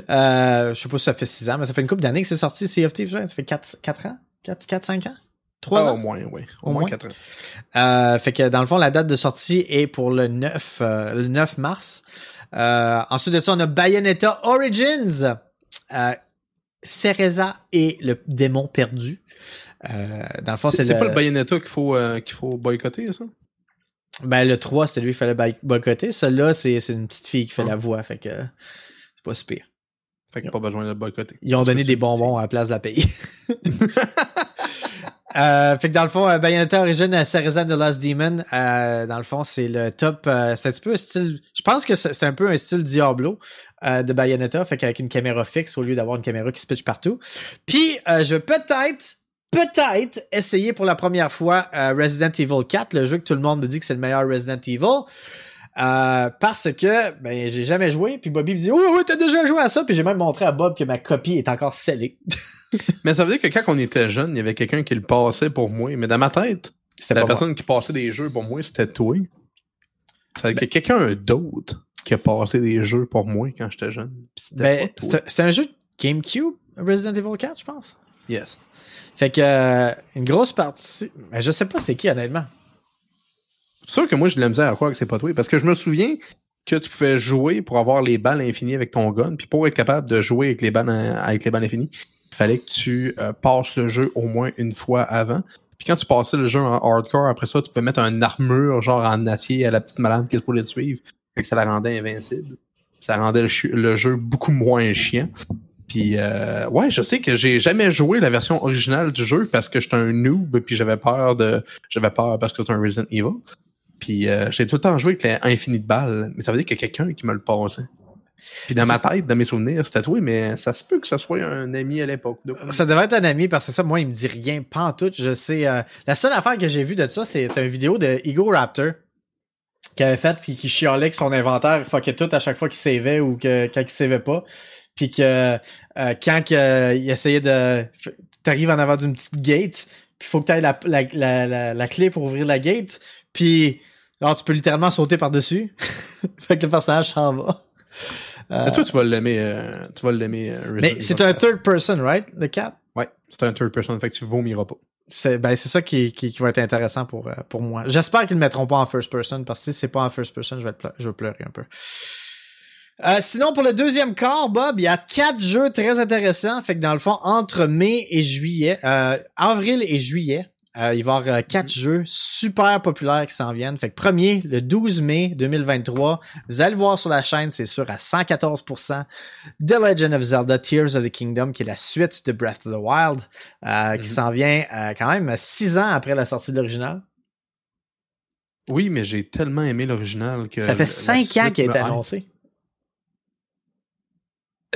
Je sais pas si ça fait 6 ans, mais ça fait une couple d'années que c'est sorti, Sea of Thieves. Ça fait 4 ans? 4-5 ans? 3 ans. Au moins, oui. Au moins 4 ans. Fait que dans le fond, la date de sortie est pour le 9 mars. Ensuite de ça, on a Bayonetta Origins, Cereza et le démon perdu. Dans le fond, c'est pas le Bayonetta qu'il faut boycotter, ça? Ben, le 3, c'est lui qu'il fallait boycotter. Celui-là, c'est une petite fille qui fait la voix. Fait que c'est pas si pire. Fait qu'il n'y a pas besoin de le boycotter. Ils ont donné des bonbons à la place de la paye. Fait que dans le fond, Bayonetta Origins, Cereza and the Lost Demon, dans le fond, c'est le top, c'est un petit peu un style, je pense que c'est un peu un style Diablo de Bayonetta, fait qu'avec une caméra fixe au lieu d'avoir une caméra qui se pitche partout. Puis, je vais peut-être essayer pour la première fois Resident Evil 4, le jeu que tout le monde me dit que c'est le meilleur Resident Evil, parce que, ben, j'ai jamais joué, puis Bobby me dit « Oh, oui, t'as déjà joué à ça », puis j'ai même montré à Bob que ma copie est encore scellée. Mais ça veut dire que quand on était jeune, il y avait quelqu'un qui le passait pour moi. Mais dans ma tête, c'était la personne qui passait des jeux pour moi, c'était toi. Ça veut dire que quelqu'un d'autre qui a passé des jeux pour moi quand j'étais jeune. C'est un jeu de GameCube, Resident Evil 4, je pense. Yes. Fait que une grosse partie. Mais je sais pas c'est qui, honnêtement. C'est sûr que moi, j'ai de la misère à croire que c'est pas toi. Parce que je me souviens que tu pouvais jouer pour avoir les balles infinies avec ton gun. Puis pour être capable de jouer avec les balles infinies, fallait que tu passes le jeu au moins une fois avant. Puis quand tu passais le jeu en hardcore, après ça, tu pouvais mettre une armure genre en acier à la petite madame qui se pouvait te suivre. Fait que ça la rendait invincible. Ça rendait le jeu beaucoup moins chiant. Puis ouais, je sais que j'ai jamais joué la version originale du jeu parce que j'étais un noob puis j'avais peur parce que c'est un Resident Evil. Puis j'ai tout le temps joué avec l'infini de balles. Mais ça veut dire qu'il y a quelqu'un qui me le passait. Puis dans ma tête, dans mes souvenirs, c'était toi, mais ça se peut que ça soit un ami à l'époque. Donc. Ça devait être un ami parce que ça, moi, il me dit rien, pantoute. Je sais. La seule affaire que j'ai vue de ça, c'est une vidéo de Ego Raptor qui avait fait puis qui chialait que son inventaire fuckait tout à chaque fois qu'il saveait ou que quand il savait pas. Puis que quand il essayait de. T'arrives en avant d'une petite gate, puis faut que t'ailles la clé pour ouvrir la gate, puis alors tu peux littéralement sauter par-dessus. Fait que le personnage s'en va. Mais toi, tu vas l'aimer. Mais c'est un third person, right? Le 4? Ouais, c'est un third person, fait que tu vomiras pas. C'est ça qui va être intéressant pour moi. J'espère qu'ils le mettront pas en first person, parce que si c'est pas en first person, je vais pleurer un peu. Sinon, pour le deuxième quart, Bob, il y a 4 jeux très intéressants. Fait que dans le fond, entre avril et juillet, il va y avoir 4 jeux super populaires qui s'en viennent. Fait que premier, le 12 mai 2023, vous allez le voir sur la chaîne, c'est sûr, à 114%. The Legend of Zelda Tears of the Kingdom, qui est la suite de Breath of the Wild, qui s'en vient quand même 6 ans après la sortie de l'original. Oui, mais j'ai tellement aimé l'original que... Ça fait 5 ans qu'il a été annoncé.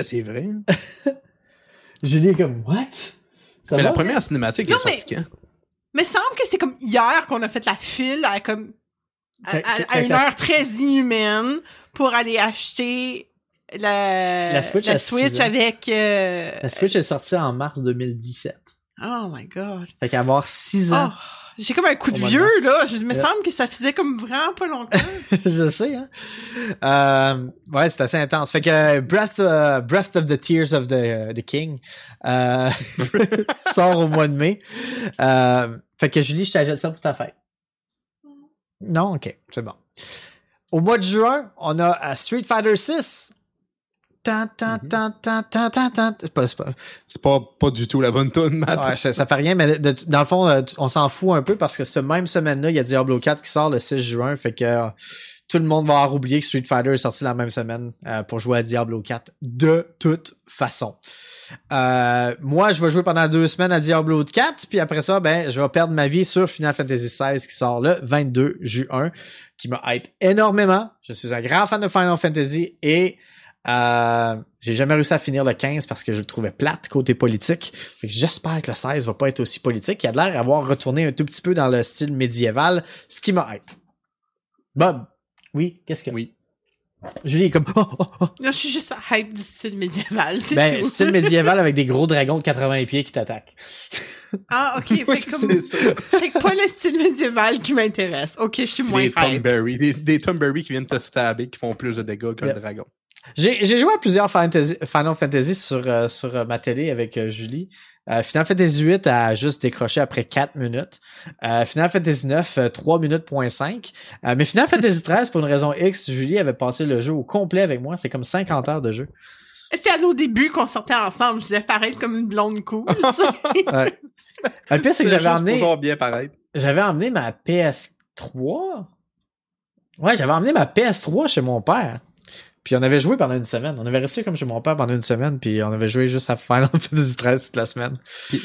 C'est vrai. Julie est comme, what? Ça mais va? La première cinématique est sortie quand? Mais semble que c'est comme hier qu'on a fait la file à une heure très inhumaine pour aller acheter la Switch avec... La Switch est sortie en mars 2017. Oh my God. Fait qu'avoir 6 ans. Oh, J'ai comme un coup de vieux, là. Il me semble que ça faisait comme vraiment pas longtemps. Je sais, hein. Ouais, c'est assez intense. Fait que Breath of the Tears of the King sort au mois de mai. Fait que Julie, je t'achète ça pour ta fête. Non? OK, c'est bon. Au mois de juin, on a Street Fighter 6. C'est pas du tout la bonne tune, Matt. Ouais, ça fait rien, mais dans le fond, on s'en fout un peu parce que cette même semaine-là, il y a Diablo 4 qui sort le 6 juin. Fait que tout le monde va avoir oublié que Street Fighter est sorti la même semaine pour jouer à Diablo 4 de toute façon. Moi, je vais jouer pendant 2 semaines à Diablo 4, puis après ça, ben, je vais perdre ma vie sur Final Fantasy XVI qui sort le 22 juin, qui me hype énormément. Je suis un grand fan de Final Fantasy et j'ai jamais réussi à finir le 15 parce que je le trouvais plate côté politique. Fait que j'espère que le 16 va pas être aussi politique. Il a l'air d'avoir retourné un tout petit peu dans le style médiéval, ce qui me hype. Bob, oui, qu'est-ce que... Oui. Julie est comme... Oh, oh, oh. Non, je suis juste hype du style médiéval, c'est tout. Style médiéval avec des gros dragons de 80 pieds qui t'attaquent. Ah, OK. Fait que pas le style médiéval qui m'intéresse. OK, je suis moins hype. Des Tomberry qui viennent te stabber, qui font plus de dégâts qu'un dragon. J'ai joué à plusieurs Final Fantasy sur ma télé avec Julie. Final Fantasy 8 a juste décroché après 4 minutes. Final Fantasy 9, 3 minutes.5. Mais Final Fantasy 13, pour une raison X, Julie avait passé le jeu au complet avec moi. C'est comme 50 heures de jeu. C'était à nos débuts qu'on sortait ensemble. Je devais paraître comme une blonde cool. Ouais. Le pire, c'est que j'avais emmené ma PS3. Ouais, j'avais emmené ma PS3 chez mon père. Puis on avait joué pendant une semaine. On avait resté comme chez mon père pendant une semaine, puis on avait joué juste à Final Fantasy XIII toute la semaine.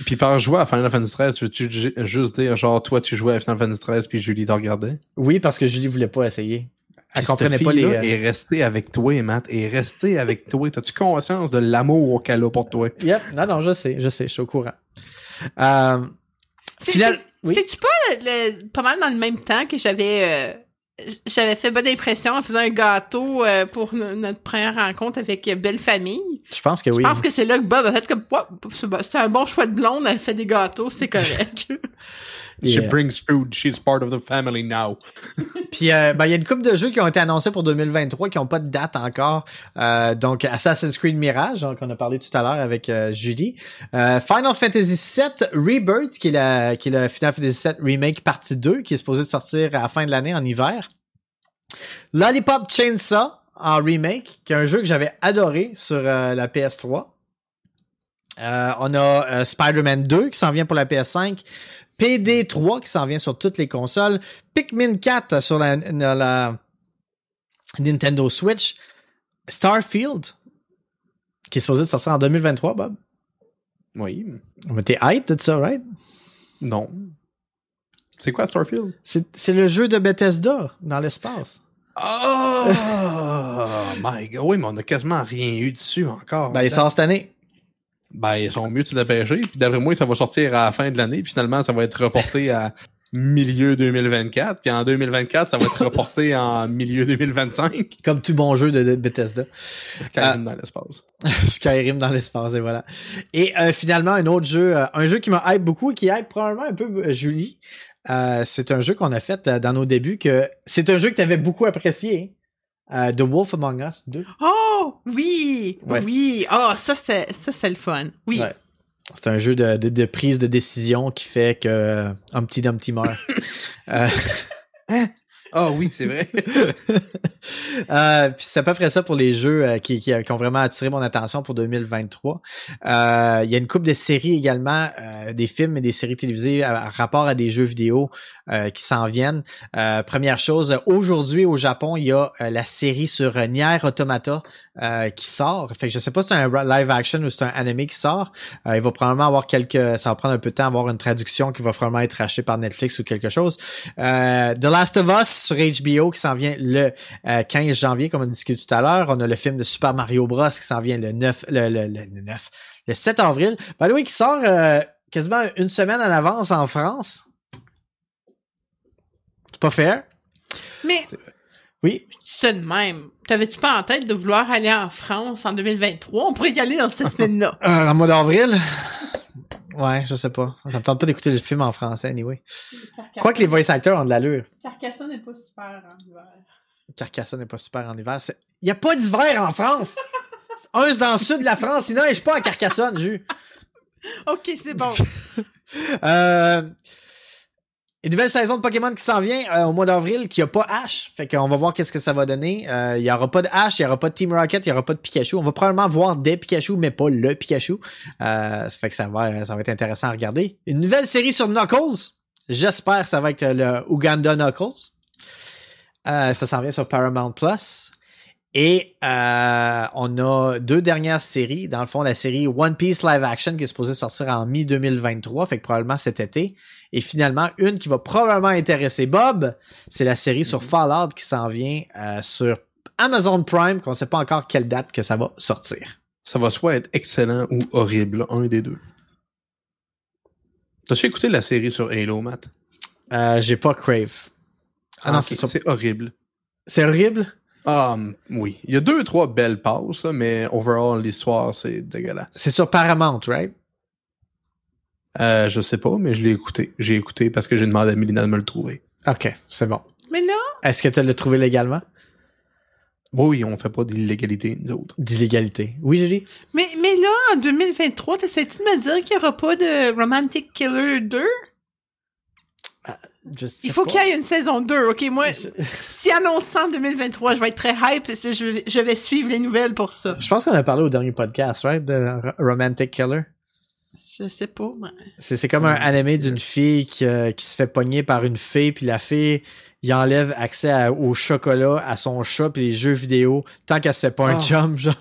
Puis par jouer à Final Fantasy XIII, veux-tu juste dire, genre, toi, tu jouais à Final Fantasy XIII, puis Julie te regardait? Oui, parce que Julie voulait pas essayer. Elle comprenait pas les... est restée avec toi, Matt. Est restée avec toi. T'as-tu conscience de l'amour qu'elle a pour toi? Yep. Non, je sais. Je suis au courant. C'est-tu pas pas mal dans le même temps que j'avais fait bonne impression en faisant un gâteau pour notre première rencontre avec Belle Famille? Je pense que oui. Je pense que c'est là que Bob a fait comme « C'était un bon choix de blonde, elle fait des gâteaux, c'est correct. » She brings food, she's part of the family now. Puis il y a une couple de jeux qui ont été annoncés pour 2023 qui n'ont pas de date encore. Donc Assassin's Creed Mirage, donc on a parlé tout à l'heure avec Julie. Final Fantasy VII Rebirth, qui est le Final Fantasy VII Remake partie 2, qui est supposé sortir à la fin de l'année en hiver. Lollipop Chainsaw en remake, qui est un jeu que j'avais adoré sur la PS3. On a Spider-Man 2 qui s'en vient pour la PS5. PD3 qui s'en vient sur toutes les consoles. Pikmin 4 sur la Nintendo Switch. Starfield qui est supposé de sortir en 2023, Bob. Oui. Mais t'es hype de ça, right? Non. C'est quoi Starfield? C'est le jeu de Bethesda dans l'espace. Oh my God. Oui, mais on a quasiment rien eu dessus encore. Ben, il sort cette année. Ben, ils sont mieux de se dépêcher. Puis d'après moi, ça va sortir à la fin de l'année. Puis finalement, ça va être reporté à milieu 2024. Puis en 2024, ça va être reporté en milieu 2025. Comme tout bon jeu de Bethesda. Skyrim dans l'espace. Skyrim dans l'espace, et voilà. Et finalement, un autre jeu, un jeu qui me hype beaucoup et qui hype probablement un peu Julie. C'est un jeu qu'on a fait dans nos débuts. C'est un jeu que tu avais beaucoup apprécié. The Wolf Among Us 2. Oh, oui! Ouais. Oui! Oh, ça, c'est le fun. Oui. Ouais. C'est un jeu de prise de décision qui fait que Humpty Dumpty meurt. Ah oh, oui, c'est vrai. Puis c'est à peu près ça pour les jeux qui ont vraiment attiré mon attention pour 2023. Il y a une couple de séries également, des films et des séries télévisées à rapport à des jeux vidéo qui s'en viennent. Première chose, aujourd'hui au Japon, il y a la série sur Nier Automata qui sort. Fait que je sais pas si c'est un live action ou si c'est un anime qui sort. Il va probablement avoir ça va prendre un peu de temps à avoir une traduction qui va probablement être achetée par Netflix ou quelque chose. The Last of Us sur HBO qui s'en vient le 15 janvier, comme on discutait tout à l'heure. On a le film de Super Mario Bros qui s'en vient le 7 avril. Ben oui, qui sort quasiment une semaine en avance en France. C'est pas fair. Mais, oui. C'est de même. T'avais-tu pas en tête de vouloir aller en France en 2023? On pourrait y aller dans cette semaine-là. En mois d'avril? Ouais, je sais pas. Ça me tente pas d'écouter le film en français, anyway. Quoique les voice actors ont de l'allure. Carcassonne n'est pas super en hiver. Carcassonne n'est pas super en hiver. Il n'y a pas d'hiver en France! C'est dans le sud de la France, il neige pas à Carcassonne, jus. OK, c'est bon. Une nouvelle saison de Pokémon qui s'en vient au mois d'avril, qui a pas Ash. Fait qu'on va voir qu'est-ce que ça va donner. Il y aura pas de Ash, il y aura pas de Team Rocket, il y aura pas de Pikachu. On va probablement voir des Pikachu, mais pas le Pikachu. Ça fait que ça va être intéressant à regarder. Une nouvelle série sur Knuckles. J'espère que ça va être le Uganda Knuckles. Ça s'en vient sur Paramount+. Et on a deux dernières séries. Dans le fond, la série One Piece Live Action qui est supposée sortir en mi-2023, fait que probablement cet été. Et finalement, une qui va probablement intéresser Bob, c'est la série sur Fallout qui s'en vient sur Amazon Prime, qu'on ne sait pas encore quelle date que ça va sortir. Ça va soit être excellent ou horrible, un des deux. T'as-tu écouté la série sur Halo, Matt? J'ai pas Crave. Ah non, okay, c'est horrible. C'est horrible? Oui. Il y a 2 ou 3 belles passes, mais overall, l'histoire, c'est dégueulasse. C'est sur Paramount, right? Je sais pas, mais je l'ai écouté. J'ai écouté parce que j'ai demandé à Mélina de me le trouver. OK, c'est bon. Mais non! Est-ce que tu l'as trouvé légalement? Oui, on fait pas d'illégalité, nous autres. D'illégalité. Oui, Julie? Mais là, en 2023, t'essaies-tu de me dire qu'il n'y aura pas de Romantic Killer 2? Il faut qu'il y ait une saison 2, OK? Moi, si annoncé en 2023, je vais être très hype parce que je vais suivre les nouvelles pour ça. Je pense qu'on a parlé au dernier podcast, right? De Romantic Killer. Je sais pas, mais... C'est comme un anime d'une fille qui se fait pogner par une fée, puis la fée, il enlève accès au chocolat, à son chat, puis les jeux vidéo, tant qu'elle se fait pas un chum, genre.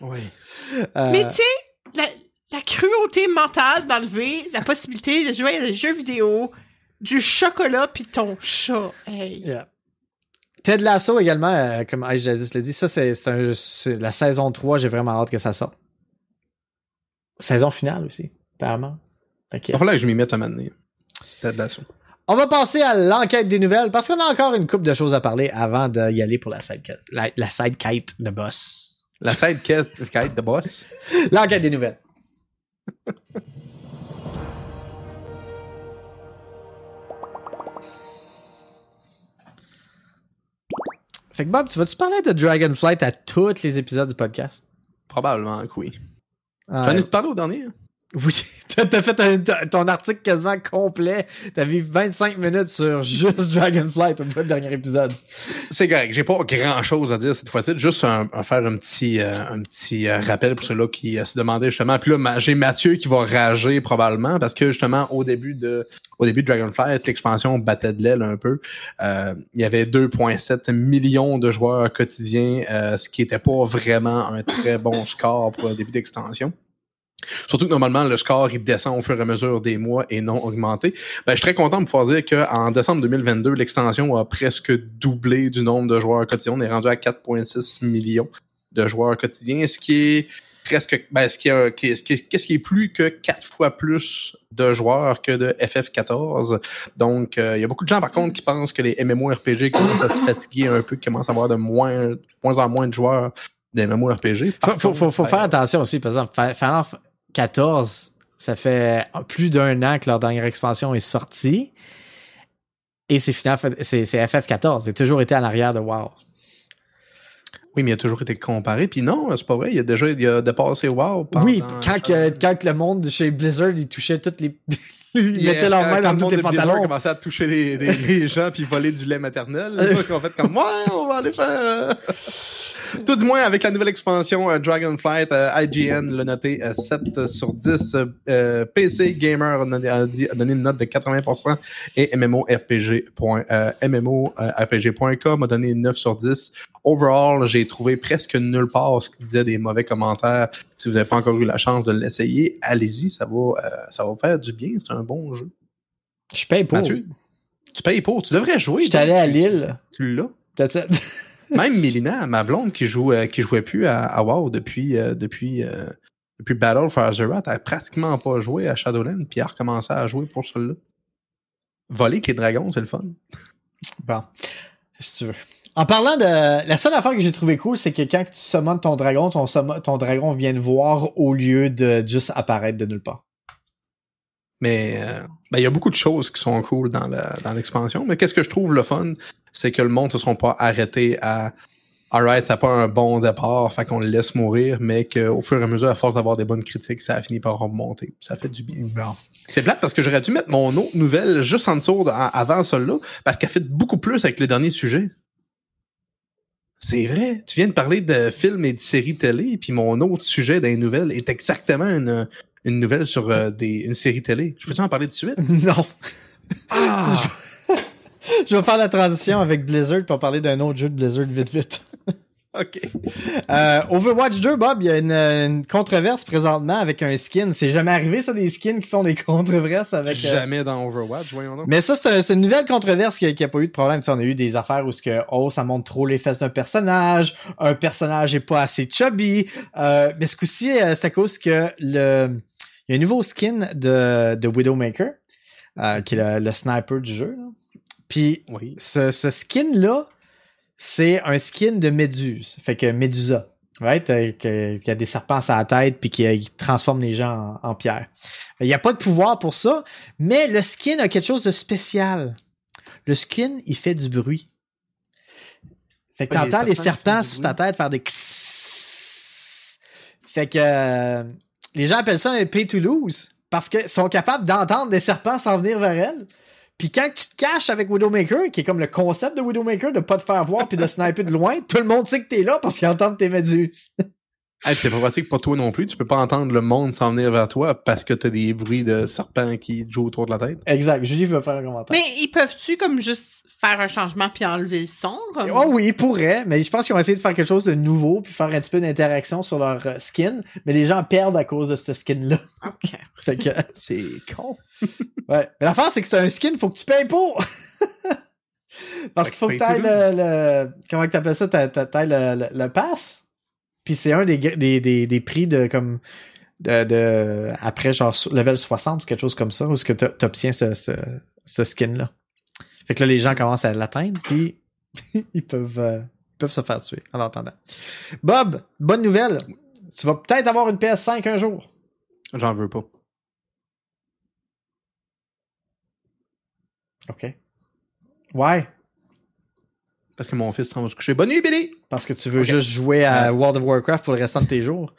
Oui. Mais tu sais, la cruauté mentale d'enlever la possibilité de jouer à des jeux vidéo... Du chocolat pis ton chat. Hey. Yeah. Ted Lasso également, comme Ice Jazz l'a dit, ça c'est la saison 3, j'ai vraiment hâte que ça sorte. Saison finale aussi, apparemment. Il va falloir que je m'y mette un moment donné. Ted Lasso. On va passer à l'enquête des nouvelles parce qu'on a encore une couple de choses à parler avant d'y aller pour la sidequête la side quête de boss. La sidequête de boss? L'enquête des nouvelles. Fait que Bob, vas-tu parler de Dragonflight à tous les épisodes du podcast? Probablement que oui. J'en ai parlé au dernier. Oui, t'as fait ton article quasiment complet. T'as vu 25 minutes sur juste Dragonflight au bout du dernier épisode. C'est correct, j'ai pas grand-chose à dire cette fois-ci. Juste faire un petit rappel pour ceux-là qui se demandaient justement. Puis là, j'ai Mathieu qui va rager probablement parce que justement, au début de Dragonflight, l'expansion battait de l'aile un peu. Il y avait 2,7 millions de joueurs quotidiens, ce qui n'était pas vraiment un très bon score pour un début d'extension. Surtout que normalement, le score, il descend au fur et à mesure des mois et non augmenté. Ben, je suis très content de pouvoir dire qu'en décembre 2022, l'extension a presque doublé du nombre de joueurs quotidiens. On est rendu à 4,6 millions de joueurs quotidiens, ce qui est... ce qui est plus que 4 fois plus de joueurs que de FF14. Donc, il y a beaucoup de gens, par contre, qui pensent que les MMORPG commencent à se fatiguer un peu, qui commencent à avoir de moins en moins de joueurs des MMORPG. Faut faire attention aussi. Par exemple, Final Fantasy 14, ça fait plus d'un an que leur dernière expansion est sortie. Et c'est FF14. Ils ont toujours été à l'arrière de WoW. Oui, mais il a toujours été comparé. Puis non, c'est pas vrai. Il a dépassé WoW. Oui, quand le monde de chez Blizzard, il touchait toutes les... Ils mettaient leurs mains dans tous les pantalons. Ils commençaient à toucher les gens puis voler du lait maternel. Ils ont fait comme « Ouais, on va aller faire... » Tout du moins, avec la nouvelle expansion Dragonflight, IGN l'a noté 7 sur 10. PC Gamer a donné une note de 80% et MMORPG.com a donné 9 sur 10. Overall, j'ai trouvé presque nulle part ce qui disait des mauvais commentaires. Si vous n'avez pas encore eu la chance de l'essayer, allez-y, ça va faire du bien. C'est un bon jeu. Je paye pour. Mathieu, tu payes pour. Tu devrais jouer. Je suis allé à Lille. Celui-là. Peut-être ça. Même Mélina, ma blonde, qui jouait plus à WoW depuis Battle for Azeroth, elle n'a pratiquement pas joué à Shadowlands, puis elle a recommencé à jouer pour celui-là. Voler avec les dragons, c'est le fun. Bon, si tu veux. En parlant de... La seule affaire que j'ai trouvé cool, c'est que quand tu summones ton dragon vient te voir au lieu de juste apparaître de nulle part. Mais il y a beaucoup de choses qui sont cool dans, dans l'expansion. Mais qu'est-ce que je trouve le fun, c'est que le monde ne se sont pas arrêtés à « Alright, ça n'a pas un bon départ, fait qu'on le laisse mourir », mais qu'au fur et à mesure, à force d'avoir des bonnes critiques, ça a fini par remonter. Ça fait du bien. Bon. C'est plate parce que j'aurais dû mettre mon autre nouvelle juste en dessous avant celle-là, parce qu'elle fait beaucoup plus avec le dernier sujet. C'est vrai. Tu viens de parler de films et de séries télé, puis mon autre sujet dans les nouvelles est exactement une nouvelle sur une série télé. Je peux-tu en parler de suite? Non. Ah. Je vais faire la transition avec Blizzard pour parler d'un autre jeu de Blizzard vite. OK. Overwatch 2, Bob, il y a une controverse présentement avec un skin. C'est jamais arrivé, ça, des skins qui font des controverses avec... Jamais dans Overwatch, voyons donc. Mais ça, c'est une nouvelle controverse qui n'a pas eu de problème. Tu sais, on a eu des affaires où ça montre trop les fesses d'un personnage, un personnage n'est pas assez chubby. Mais ce coup-ci, c'est à cause que il y a un nouveau skin de Widowmaker, qui est le sniper du jeu. Puis oui. Ce skin-là, c'est un skin de méduse. Fait que Médusa, right? Qui a des serpents à la tête puis qui transforme les gens en pierre. Il n'y a pas de pouvoir pour ça, mais le skin a quelque chose de spécial. Le skin, il fait du bruit. Fait que t'entends les serpents sur ta tête faire des kss. Fait que les gens appellent ça un pay to lose parce qu'ils sont capables d'entendre des serpents s'en venir vers elles. Puis quand tu te caches avec Widowmaker, qui est comme le concept de Widowmaker, de pas te faire voir puis de sniper de loin, tout le monde sait que t'es là parce qu'ils entendent tes méduses. Hey, c'est pas pratique pour toi non plus. Tu peux pas entendre le monde s'en venir vers toi parce que t'as des bruits de serpents qui jouent autour de la tête. Exact. Julie veut faire un commentaire. Mais ils peuvent-tu comme juste faire un changement puis enlever le son? Comme... Oh oui, ils pourraient. Mais je pense qu'ils vont essayer de faire quelque chose de nouveau puis faire un petit peu d'interaction sur leur skin. Mais les gens perdent à cause de ce skin-là. OK. Fait que... C'est con. Ouais. Mais l'affaire, c'est que c'est un skin, faut que tu payes pour. Parce qu'il faut que t'ailles le... Comment t'appelles ça? T'ailles le pass? Puis c'est un des prix de comme... de après genre level 60 ou quelque chose comme ça, où est-ce que t'obtiens ce skin-là. Fait que là, les gens commencent à l'atteindre, puis ils peuvent se faire tuer en l'entendant. Bob, bonne nouvelle. Tu vas peut-être avoir une PS5 un jour. J'en veux pas. OK. Ouais. Parce que mon fils s'en va se coucher. Bonne nuit, Billy! Parce que tu veux juste jouer à World of Warcraft pour le restant de tes jours.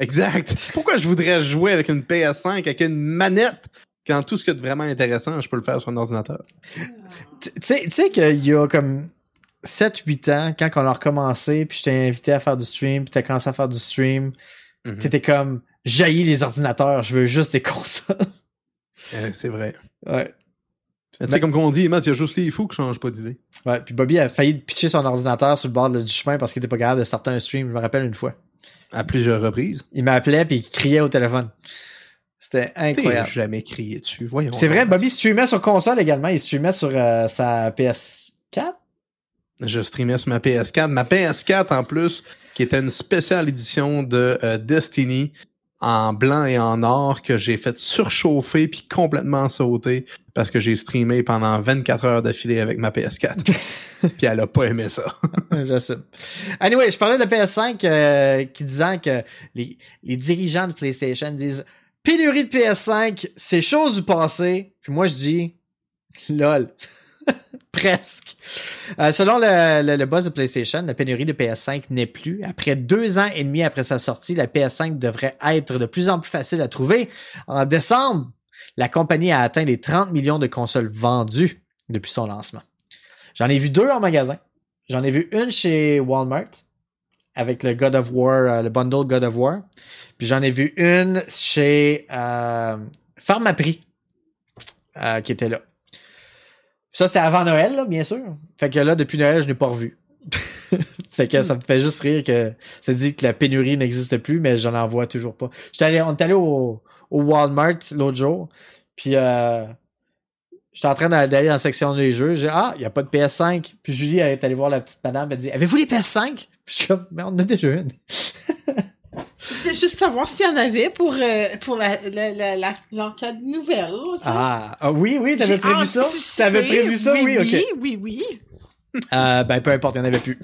Exact. Pourquoi je voudrais jouer avec une PS5, avec une manette? Quand tout ce qui est vraiment intéressant, je peux le faire sur un ordinateur. Tu sais qu'il y a comme 7-8 ans, quand on a recommencé, puis je t'ai invité à faire du stream, puis t'as commencé à faire du stream, t'étais comme « J'haïs les ordinateurs, je veux juste des consoles. » C'est vrai. Ouais. Tu sais, comme qu'on dit, Matt, il y a juste les fous qui changent pas d'idée. Ouais, puis Bobby a failli pitcher son ordinateur sur le bord du chemin parce qu'il était pas capable de sortir un stream, je me rappelle une fois. À plusieurs reprises. Il m'appelait, puis il criait au téléphone. C'était incroyable. J'ai jamais crié dessus. Voyons. C'est vrai, Bobby streamait sur console également. Il streamait sur sa PS4. Je streamais sur ma PS4. Ma PS4, en plus, qui était une spéciale édition de Destiny en blanc et en or que j'ai fait surchauffer puis complètement sauter parce que j'ai streamé pendant 24 heures d'affilée avec ma PS4. Puis elle a pas aimé ça. J'assume. Anyway, je parlais de PS5 qui disant que les dirigeants de PlayStation disent... Pénurie de PS5, c'est chose du passé. Puis moi, je dis, lol. Presque. Selon le boss de PlayStation, la pénurie de PS5 n'est plus. Après 2 ans et demi après sa sortie, la PS5 devrait être de plus en plus facile à trouver. En décembre, la compagnie a atteint les 30 millions de consoles vendues depuis son lancement. J'en ai vu 2 en magasin. J'en ai vu une chez Walmart. Avec le God of War, le bundle God of War. Puis j'en ai vu une chez Pharmaprix qui était là. Ça, c'était avant Noël, là, bien sûr. Fait que là, depuis Noël, je n'ai pas revu. Fait que ça me fait juste rire que ça dit que la pénurie n'existe plus, mais j'en en vois toujours pas. On est allé au Walmart l'autre jour, puis j'étais en train d'aller dans la section des jeux. J'ai dit « Ah, il n'y a pas de PS5. » Puis Julie est allée voir la petite madame, elle dit « Avez-vous les PS5? » Puis je suis comme, mais on en a déjà une. Je voulais juste savoir s'il y en avait pour l'enquête nouvelle. Tu sais. Ah, oui, t'avais prévu ça? T'avais prévu ça, oui, ok. Oui. Peu importe, il n'y en avait plus.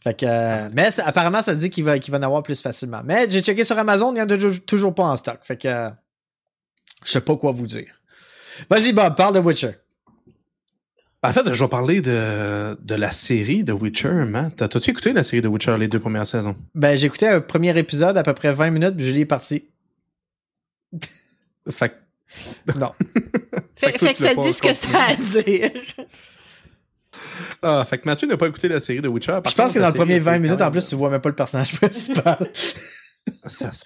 Fait que, mais apparemment, ça dit qu'il va en avoir plus facilement. Mais j'ai checké sur Amazon, il n'y en a toujours pas en stock. Fait que, Je sais pas quoi vous dire. Vas-y, Bob, parle de Witcher. En fait, je vais parler de la série de Witcher, Matt. T'as-tu écouté la série de Witcher, les deux premières saisons? Ben, j'ai écouté un premier épisode, à peu près 20 minutes, puis Julie est partie. Fait que... Non. fait que ça dit ce que ça a à dire. Ah, fait que Mathieu n'a pas écouté la série de Witcher. Je pense que dans le premier 20 minutes, en plus, tu vois même pas le personnage principal. Ça se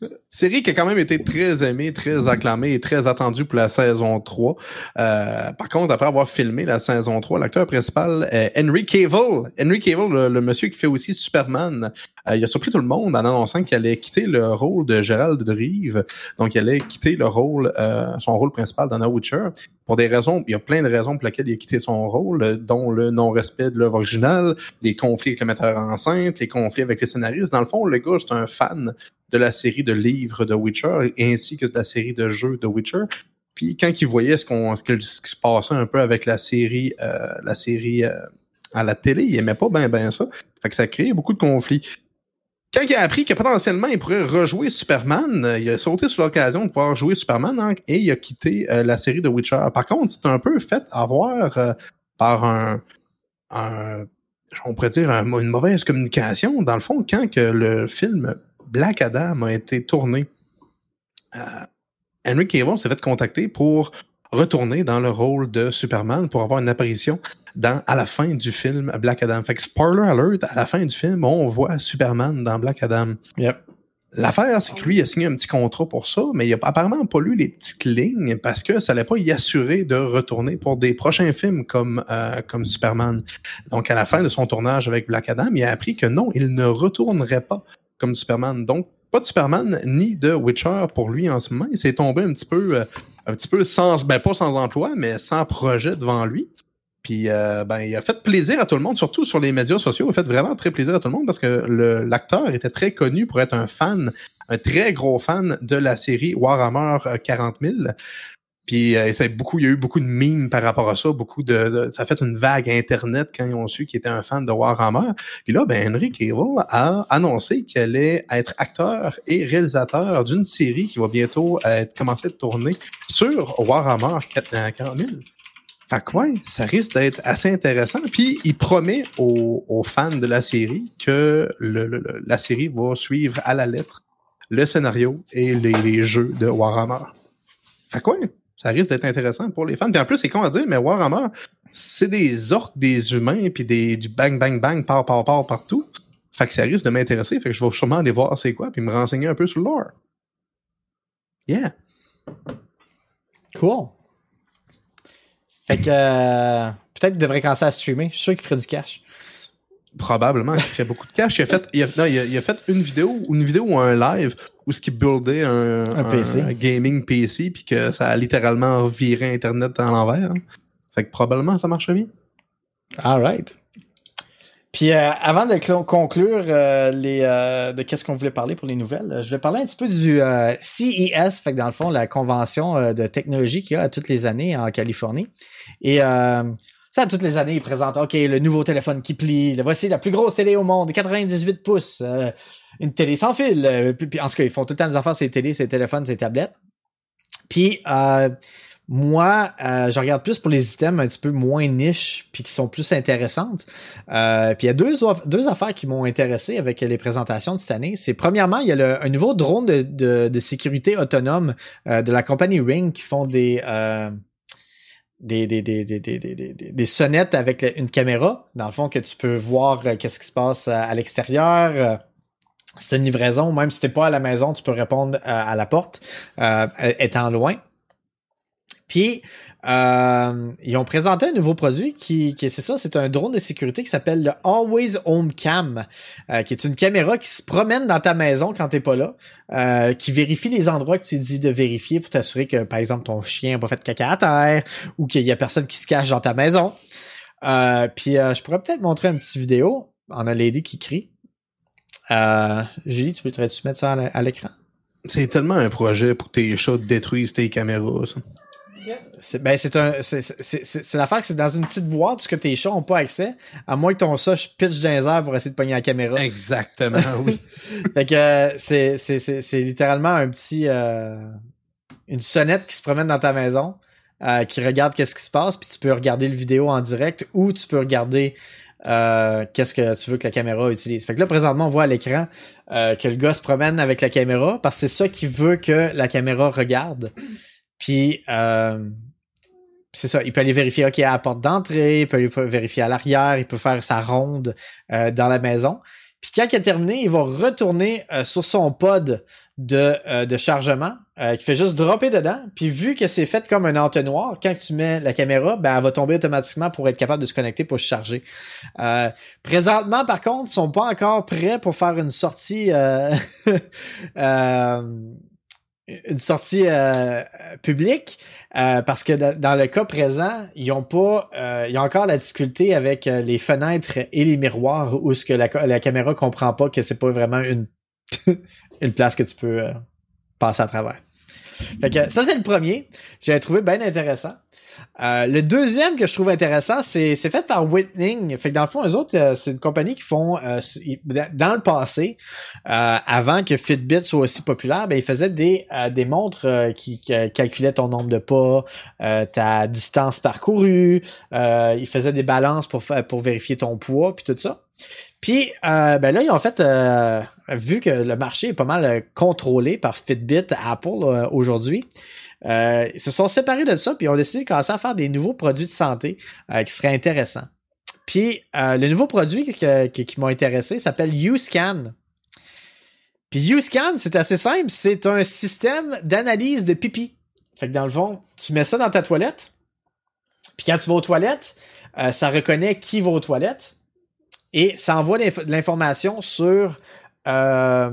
peut. Série qui a quand même été très aimée, très acclamée et très attendue pour la saison 3. Par contre, après avoir filmé la saison 3, l'acteur principal est Henry Cavill. Henry Cavill, le monsieur qui fait aussi Superman. Il a surpris tout le monde en annonçant qu'il allait quitter le rôle de Gerald de Rive. Donc, il allait quitter le rôle, son rôle principal dans The Witcher. Pour des raisons, il y a plein de raisons pour lesquelles il a quitté son rôle, dont le non-respect de l'œuvre originale, les conflits avec le metteur en scène, les conflits avec le scénariste. Dans le fond, le gars, c'est un fan de la série de livres de Witcher ainsi que de la série de jeux de Witcher. Puis quand il voyait ce qui se passait un peu avec la série à la télé, il aimait pas ben ça. Fait que ça créait beaucoup de conflits. Quand il a appris que potentiellement il pourrait rejouer Superman, il a sauté sur l'occasion de pouvoir jouer Superman et il a quitté la série de Witcher. Par contre, c'est un peu fait avoir par un on pourrait dire une mauvaise communication. Dans le fond, quand que le film Black Adam a été tourné, Henry Cavill s'est fait contacter pour retourner dans le rôle de Superman pour avoir une apparition à la fin du film Black Adam. Fait que spoiler alert, à la fin du film, on voit Superman dans Black Adam. Yep. L'affaire, c'est que lui, il a signé un petit contrat pour ça, mais il a apparemment pas lu les petites lignes parce que ça allait pas y assurer de retourner pour des prochains films comme Superman. Donc, à la fin de son tournage avec Black Adam, il a appris que non, il ne retournerait pas comme Superman. Donc, pas de Superman ni de Witcher pour lui en ce moment. Il s'est tombé un petit peu sans, ben pas sans emploi, mais sans projet devant lui. Puis, il a fait plaisir à tout le monde, surtout sur les médias sociaux. Il a fait vraiment très plaisir à tout le monde parce que l'acteur était très connu pour être un très gros fan de la série Warhammer 40 000. Puis, il y a eu beaucoup de memes par rapport à ça. Ça a fait une vague Internet quand ils ont su qu'il était un fan de Warhammer. Puis là, Henry Cavill a annoncé qu'il allait être acteur et réalisateur d'une série qui va bientôt commencer à tourner sur Warhammer 40 000. Fait que ouais, ça risque d'être assez intéressant. Puis, il promet aux fans de la série que la série va suivre à la lettre le scénario et les jeux de Warhammer. Fait que ouais, ça risque d'être intéressant pour les fans. Puis en plus, c'est con à dire, mais Warhammer, c'est des orques, des humains, puis du bang, bang, bang, par, par, par, partout. Fait que ça risque de m'intéresser. Fait que je vais sûrement aller voir c'est quoi, puis me renseigner un peu sur le lore. Yeah. Cool. Fait que peut-être qu'il devrait commencer à streamer. Je suis sûr qu'il ferait du cash. Probablement qu'il ferait beaucoup de cash. Il a fait une vidéo ou un live où ce qui buildait un PC. Un gaming PC puis que ça a littéralement viré Internet à l'envers. Fait que probablement ça marche bien. All right. Puis avant de conclure de qu'est-ce qu'on voulait parler pour les nouvelles, je vais parler un petit peu du CES, fait que dans le fond, la convention de technologie qu'il y a toutes les années en Californie. Et ça, toutes les années, ils présentent, OK, le nouveau téléphone qui plie, voici la plus grosse télé au monde, 98 pouces, une télé sans fil. Puis en tout cas, ils font tout le temps des affaires sur les télés, sur les téléphones, sur les tablettes. Puis... moi, je regarde plus pour les items un petit peu moins niche puis qui sont plus intéressantes. Puis il y a deux affaires qui m'ont intéressé avec les présentations de cette année. C'est premièrement, il y a un nouveau drone de sécurité autonome de la compagnie Ring qui font des sonnettes avec une caméra. Dans le fond, que tu peux voir qu'est-ce qui se passe à l'extérieur. C'est une livraison. Même si t'es pas à la maison, tu peux répondre à la porte étant loin. Puis, ils ont présenté un nouveau produit c'est un drone de sécurité qui s'appelle le Always Home Cam, qui est une caméra qui se promène dans ta maison quand t'es pas là, qui vérifie les endroits que tu dis de vérifier pour t'assurer que, par exemple, ton chien n'a pas fait de caca à terre ou qu'il y a personne qui se cache dans ta maison. Je pourrais peut-être montrer une petite vidéo. On a Lady qui crie. Julie, tu voudrais-tu mettre ça à l'écran? C'est tellement un projet pour que tes chats détruisent tes caméras, ça. C'est l'affaire que c'est dans une petite boîte que tes chats n'ont pas accès, à moins que ton chat pitche dans les airs pour essayer de pogner la caméra. Exactement, oui. Fait que c'est littéralement une sonnette qui se promène dans ta maison, qui regarde qu'est-ce qui se passe, puis tu peux regarder le vidéo en direct ou tu peux regarder qu'est-ce que tu veux que la caméra utilise. Fait que là, présentement, on voit à l'écran que le gars se promène avec la caméra parce que c'est ça qu'il veut que la caméra regarde. Puis, c'est ça, il peut aller vérifier OK à la porte d'entrée, il peut aller vérifier à l'arrière, il peut faire sa ronde dans la maison. Puis quand il a terminé, il va retourner sur son pod de chargement qui fait juste dropper dedans. Puis vu que c'est fait comme un entonnoir, quand tu mets la caméra, ben elle va tomber automatiquement pour être capable de se connecter pour se charger. Présentement, par contre, ils sont pas encore prêts pour faire une sortie une sortie publique parce que dans le cas présent, ils ont encore la difficulté avec les fenêtres et les miroirs où ce que la caméra comprend pas que c'est pas vraiment une place que tu peux passer à travers. Fait que ça, c'est le premier. J'avais trouvé bien intéressant. Le deuxième que je trouve intéressant, c'est fait par Whitning. Fait que dans le fond, eux autres, c'est une compagnie qui font dans le passé, avant que Fitbit soit aussi populaire, ben ils faisaient des montres qui calculaient ton nombre de pas, ta distance parcourue, ils faisaient des balances pour vérifier ton poids puis tout ça. Puis ben là, ils ont fait vu que le marché est pas mal contrôlé par Fitbit, Apple aujourd'hui. Ils se sont séparés de ça puis ils ont décidé de commencer à faire des nouveaux produits de santé qui seraient intéressants. Puis le nouveau produit qui m'ont intéressé s'appelle U-Scan. Puis U-Scan, c'est assez simple, c'est un système d'analyse de pipi. Fait que dans le fond, tu mets ça dans ta toilette. Puis quand tu vas aux toilettes, ça reconnaît qui va aux toilettes et ça envoie de l'information sur la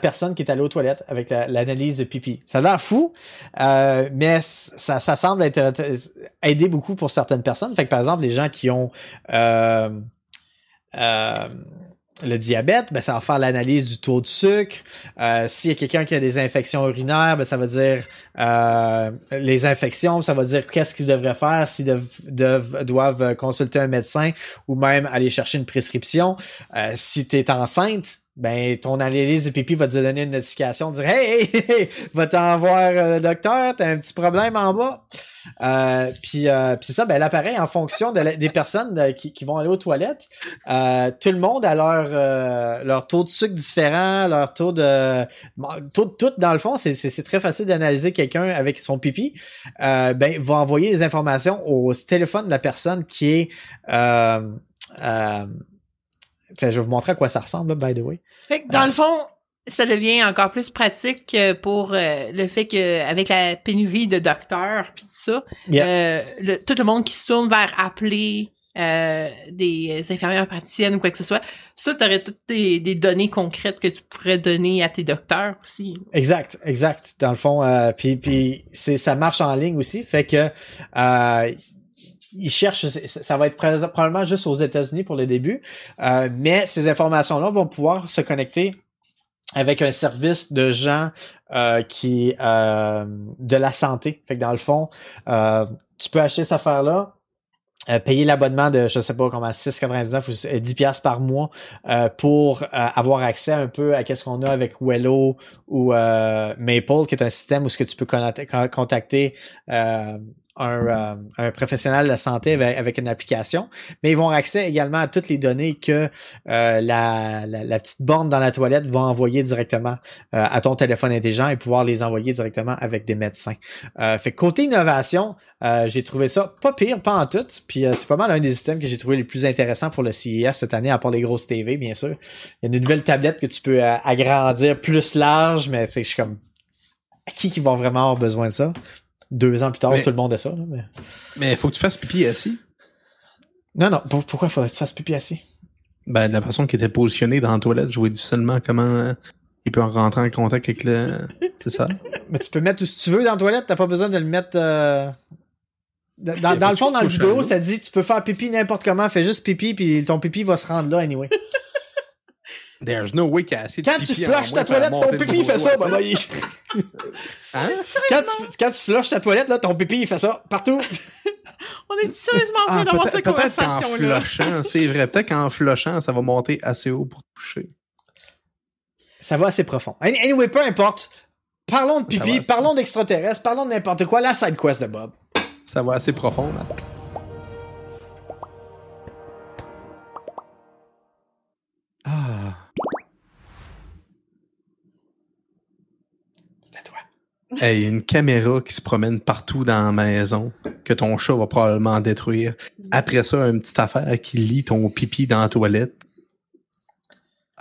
personne qui est allée aux toilettes avec l'analyse de pipi. Ça a l'air fou, mais ça semble aider beaucoup pour certaines personnes. Fait que par exemple, les gens qui ont le diabète, ben ça va faire l'analyse du taux de sucre. S'il y a quelqu'un qui a des infections urinaires, ben ça va dire les infections, ça va dire qu'est-ce qu'ils devraient faire, s'ils doivent consulter un médecin ou même aller chercher une prescription. Si t'es enceinte, ben ton analyse de pipi va te donner une notification, dire hey, va t'en voir le docteur, t'as un petit problème en bas. Puis c'est ça, ben l'appareil en fonction des personnes qui vont aller aux toilettes, tout le monde a leur taux de sucre différent, leur taux de tout dans le fond, c'est très facile d'analyser quelqu'un avec son pipi. Ben va envoyer les informations au téléphone de la personne qui est je vais vous montrer à quoi ça ressemble, là, by the way. Fait que dans le fond, ça devient encore plus pratique pour le fait que avec la pénurie de docteurs puis tout ça, yeah. Tout le monde qui se tourne vers appeler des infirmières praticiennes ou quoi que ce soit, ça, tu aurais toutes des données concrètes que tu pourrais donner à tes docteurs aussi. Exact. Dans le fond, puis ça marche en ligne aussi, fait que ils cherchent, ça va être probablement juste aux États-Unis pour le début, mais ces informations-là vont pouvoir se connecter avec un service de gens de la santé. Fait que dans le fond, tu peux acheter cette affaire-là, payer l'abonnement de, je sais pas comment, 6,99 ou 10$ par mois pour avoir accès un peu à qu'est-ce qu'on a avec Wello ou Maple, qui est un système où ce que tu peux contacter un professionnel de la santé avec une application, mais ils vont avoir accès également à toutes les données que la petite borne dans la toilette va envoyer directement à ton téléphone intelligent et pouvoir les envoyer directement avec des médecins. Fait côté innovation, j'ai trouvé ça pas pire, pas en tout, puis c'est pas mal un des items que j'ai trouvé les plus intéressants pour le CES cette année, à part les grosses TV, bien sûr. Il y a une nouvelle tablette que tu peux agrandir plus large, mais tu sais, je suis comme qui vont vraiment avoir besoin de ça? 2 ans plus tard, tout le monde a ça. Là, mais faut que tu fasses pipi assis. Non. Pourquoi faudrait que tu fasses pipi assis? Ben, de la personne qui était positionnée dans la toilette, je vois difficilement comment il peut en rentrer en contact avec le... C'est ça. Mais tu peux mettre où tu veux dans la toilette, t'as pas besoin de le mettre... Dans le fond, dans le vidéo, ça dit tu peux faire pipi n'importe comment, fais juste pipi, puis ton pipi va se rendre là anyway. There's no way qu'à assez de quand pipi tu flushes ta toilette, ton pipi il fait ça. Ben là, il... Hein? Quand tu flushes ta toilette, là, ton pipi il fait ça partout. On est sérieusement en train d'avoir cette conversation là. C'est vrai, peut-être qu'en flushant, ça va monter assez haut pour te toucher. Ça va assez profond. Anyway, peu importe. Parlons de pipi, parlons d'extraterrestres, parlons de n'importe quoi, la side quest de Bob. Ça va assez profond, là. Ah. C'est à toi. Hey, une caméra qui se promène partout dans la maison que ton chat va probablement détruire. Après ça, une petite affaire qui lie ton pipi dans la toilette.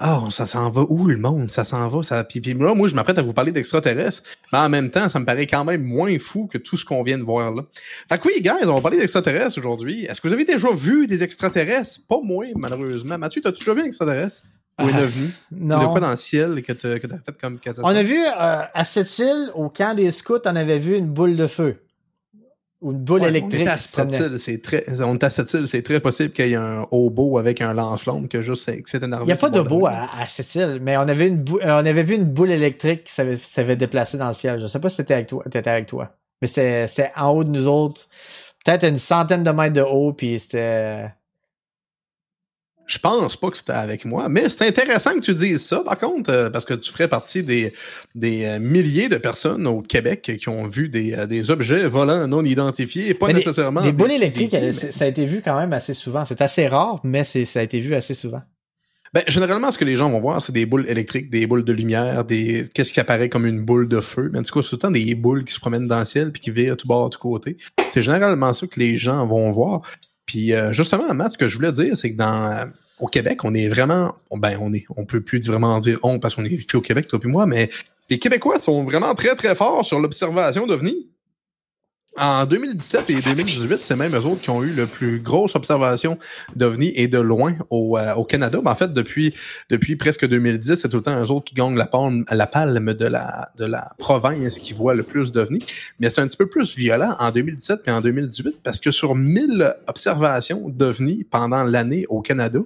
Ah, oh, ça s'en va où le monde? Ça s'en va, ça. Puis là, moi, je m'apprête à vous parler d'extraterrestres, mais en même temps, ça me paraît quand même moins fou que tout ce qu'on vient de voir là. Fait que oui, guys, on va parler d'extraterrestres aujourd'hui. Est-ce que vous avez déjà vu des extraterrestres? Pas moi, malheureusement. Mathieu, t'as-tu déjà vu un extraterrestre? Ou une ovni? Non. Il y a quoi dans le ciel que t'as fait comme cassation? On a vu, à cette île, au camp des scouts, on avait vu une boule de feu. Ou une boule électrique. On est à cette île, c'est très possible qu'il y ait un hobo avec un lance-flamme que juste c'est énervé. Il n'y a pas d'hobo à cette île, mais on avait vu une boule électrique qui s'avait déplacée dans le ciel. Je ne sais pas si t'étais avec toi. Mais c'était en haut de nous autres. Peut-être une centaine de mètres de haut, puis c'était. Je pense pas que c'était avec moi, mais c'est intéressant que tu dises ça, par contre, parce que tu ferais partie des milliers de personnes au Québec qui ont vu des objets volants non identifiés, pas nécessairement... Des boules électriques, ça a été vu quand même assez souvent. C'est assez rare, mais ça a été vu assez souvent. Ben, généralement, ce que les gens vont voir, c'est des boules électriques, des boules de lumière, qu'est-ce qui apparaît comme une boule de feu. Mais en tout cas, c'est tout le temps des boules qui se promènent dans le ciel puis qui virent tout bord, tout côté. C'est généralement ça que les gens vont voir. Puis justement, Matt, ce que je voulais dire, c'est que au Québec, on est vraiment... on peut plus vraiment dire « on » parce qu'on n'est plus au Québec, toi puis moi, mais les Québécois sont vraiment très, très forts sur l'observation d'OVNI. En 2017 et 2018, c'est même eux autres qui ont eu la plus grosse observation d'OVNI et de loin au Canada. Ben, en fait, depuis presque 2010, c'est tout le temps eux autres qui gagnent la palme de la province qui voit le plus d'OVNI. Mais c'est un petit peu plus violent en 2017 et en 2018 parce que sur 1000 observations d'OVNI pendant l'année au Canada,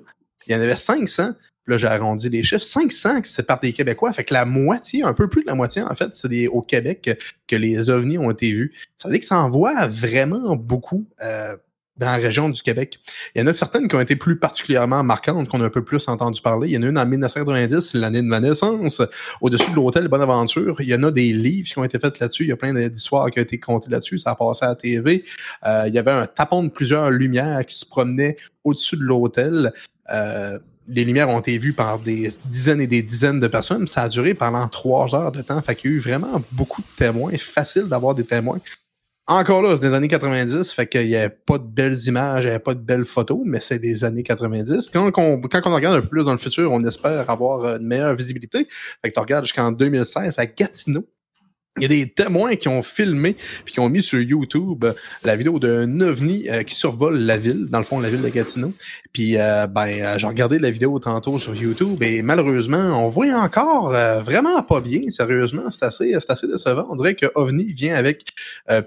il y en avait 500, là j'ai arrondi les chiffres, 500 c'est par des Québécois, fait que la moitié, un peu plus de la moitié en fait, c'est au Québec que les ovnis ont été vus. Ça veut dire que ça en voit vraiment beaucoup dans la région du Québec. Il y en a certaines qui ont été plus particulièrement marquantes, qu'on a un peu plus entendu parler. Il y en a une en 1990, l'année de ma naissance, au-dessus de l'hôtel Bonaventure. Il y en a des livres qui ont été faits là-dessus. Il y a plein d'histoires qui ont été contées là-dessus. Ça a passé à la TV. Il y avait un tapon de plusieurs lumières qui se promenait au-dessus de l'hôtel. Les lumières ont été vues par des dizaines et des dizaines de personnes. Ça a duré pendant 3 heures de temps. Fait qu'il y a eu vraiment beaucoup de témoins. Facile d'avoir des témoins. Encore là, c'est des années 90. Fait qu'il n'y avait pas de belles images, il n'y avait pas de belles photos, mais c'est des années 90. Quand on regarde un peu plus dans le futur, on espère avoir une meilleure visibilité. Fait que tu regardes jusqu'en 2016 à Gatineau. Il y a des témoins qui ont filmé puis qui ont mis sur YouTube la vidéo d'un ovni qui survole la ville, dans le fond la ville de Gatineau. Puis j'ai regardé la vidéo tantôt sur YouTube et malheureusement, on voit encore vraiment pas bien, sérieusement, c'est assez décevant. On dirait que ovni vient avec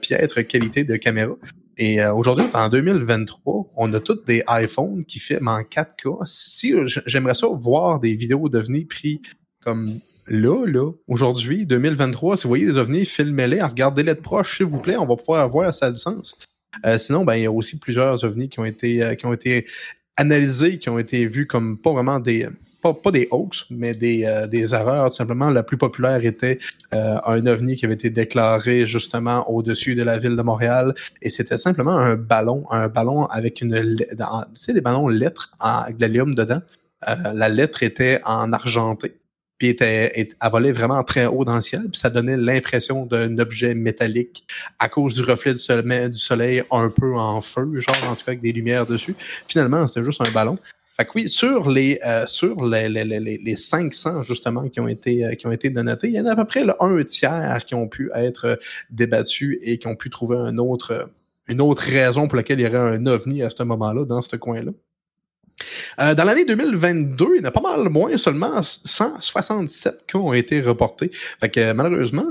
piètre qualité de caméra. Et aujourd'hui, en 2023, on a tous des iPhones qui filment en 4K. Si j'aimerais ça voir des vidéos d'ovnis pris comme là, aujourd'hui, 2023, si vous voyez des ovnis, filmez-les, regardez-les de proche, s'il vous plaît, on va pouvoir voir si ça a du sens. Sinon, il y a aussi plusieurs ovnis qui ont été analysés, qui ont été vus comme pas vraiment des... Pas des hoax, mais des erreurs. Tout simplement, la plus populaire était un ovni qui avait été déclaré justement au-dessus de la ville de Montréal. Et c'était simplement un ballon avec des ballons lettres avec de l'hélium dedans. La lettre était en argenté. Puis elle volait vraiment très haut dans le ciel, puis ça donnait l'impression d'un objet métallique à cause du reflet du soleil un peu en feu, genre en tout cas avec des lumières dessus. Finalement, c'était juste un ballon. Fait que oui, sur les 500 justement qui ont été dénotés, il y en a à peu près un tiers qui ont pu être débattus et qui ont pu trouver une autre raison pour laquelle il y aurait un ovni à ce moment-là dans ce coin-là. Dans l'année 2022, il y en a pas mal moins, seulement 167 cas ont été reportés. Fait que malheureusement,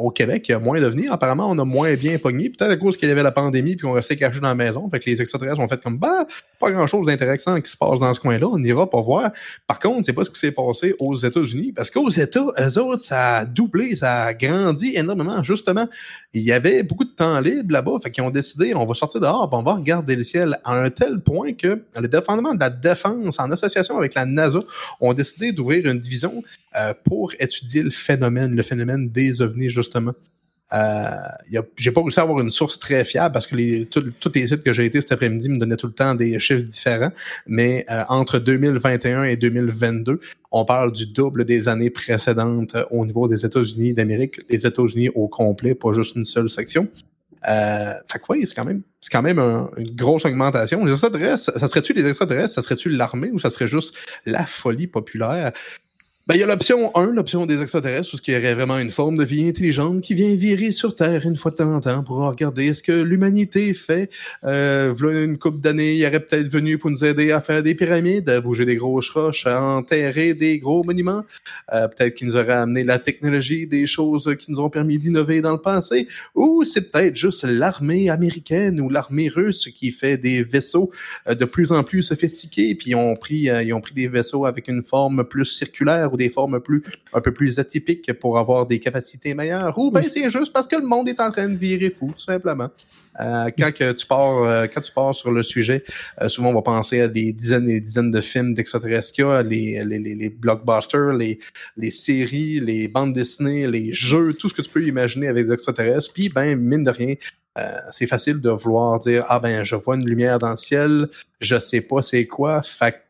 au Québec, il y a moins d'ovnis. Apparemment, on a moins bien pogné. Peut-être à cause qu'il y avait la pandémie puis on restait cachés dans la maison. Fait que les extraterrestres ont fait comme pas grand-chose d'intéressant qui se passe dans ce coin-là. On n'ira pas voir. Par contre, c'est pas ce qui s'est passé aux États-Unis parce qu'aux États, eux autres, ça a doublé, ça a grandi énormément. Justement, il y avait beaucoup de temps libre là-bas. Fait qu'ils ont décidé, on va sortir dehors, puis on va regarder le ciel à un tel point que le indépendamment de la Défense, en association avec la NASA, ont décidé d'ouvrir une division pour étudier le phénomène des ovnis, justement. J'ai pas réussi à avoir une source très fiable parce que tous les sites que j'ai été cet après-midi me donnaient tout le temps des chiffres différents, mais entre 2021 et 2022, on parle du double des années précédentes au niveau des États-Unis d'Amérique, les États-Unis au complet, pas juste une seule section. Fait que oui, c'est quand même une grosse augmentation. Les extraterrestres, ça serait-tu les extraterrestres, ça serait-tu l'armée ou ça serait juste la folie populaire? Ben, il y a l'option 1, l'option des extraterrestres, où ce qui aurait vraiment une forme de vie intelligente qui vient virer sur Terre une fois de temps en temps pour regarder ce que l'humanité fait. Voilà une couple d'années, il aurait peut-être venu pour nous aider à faire des pyramides, à bouger des grosses roches, à enterrer des gros monuments. Peut-être qu'il nous aurait amené la technologie, des choses qui nous ont permis d'innover dans le passé. Ou c'est peut-être juste l'armée américaine ou l'armée russe qui fait des vaisseaux de plus en plus sophistiqués, puis ils ont pris des vaisseaux avec une forme plus circulaire, des formes un peu plus atypiques pour avoir des capacités meilleures, ou bien c'est juste parce que le monde est en train de virer fou, tout simplement. Quand tu pars sur le sujet, souvent on va penser à des dizaines et des dizaines de films d'extraterrestres qu'il y a, les blockbusters, les séries, les bandes dessinées, les jeux, tout ce que tu peux imaginer avec des extraterrestres, puis ben mine de rien, c'est facile de vouloir dire « Ah ben, je vois une lumière dans le ciel, je sais pas c'est quoi, fait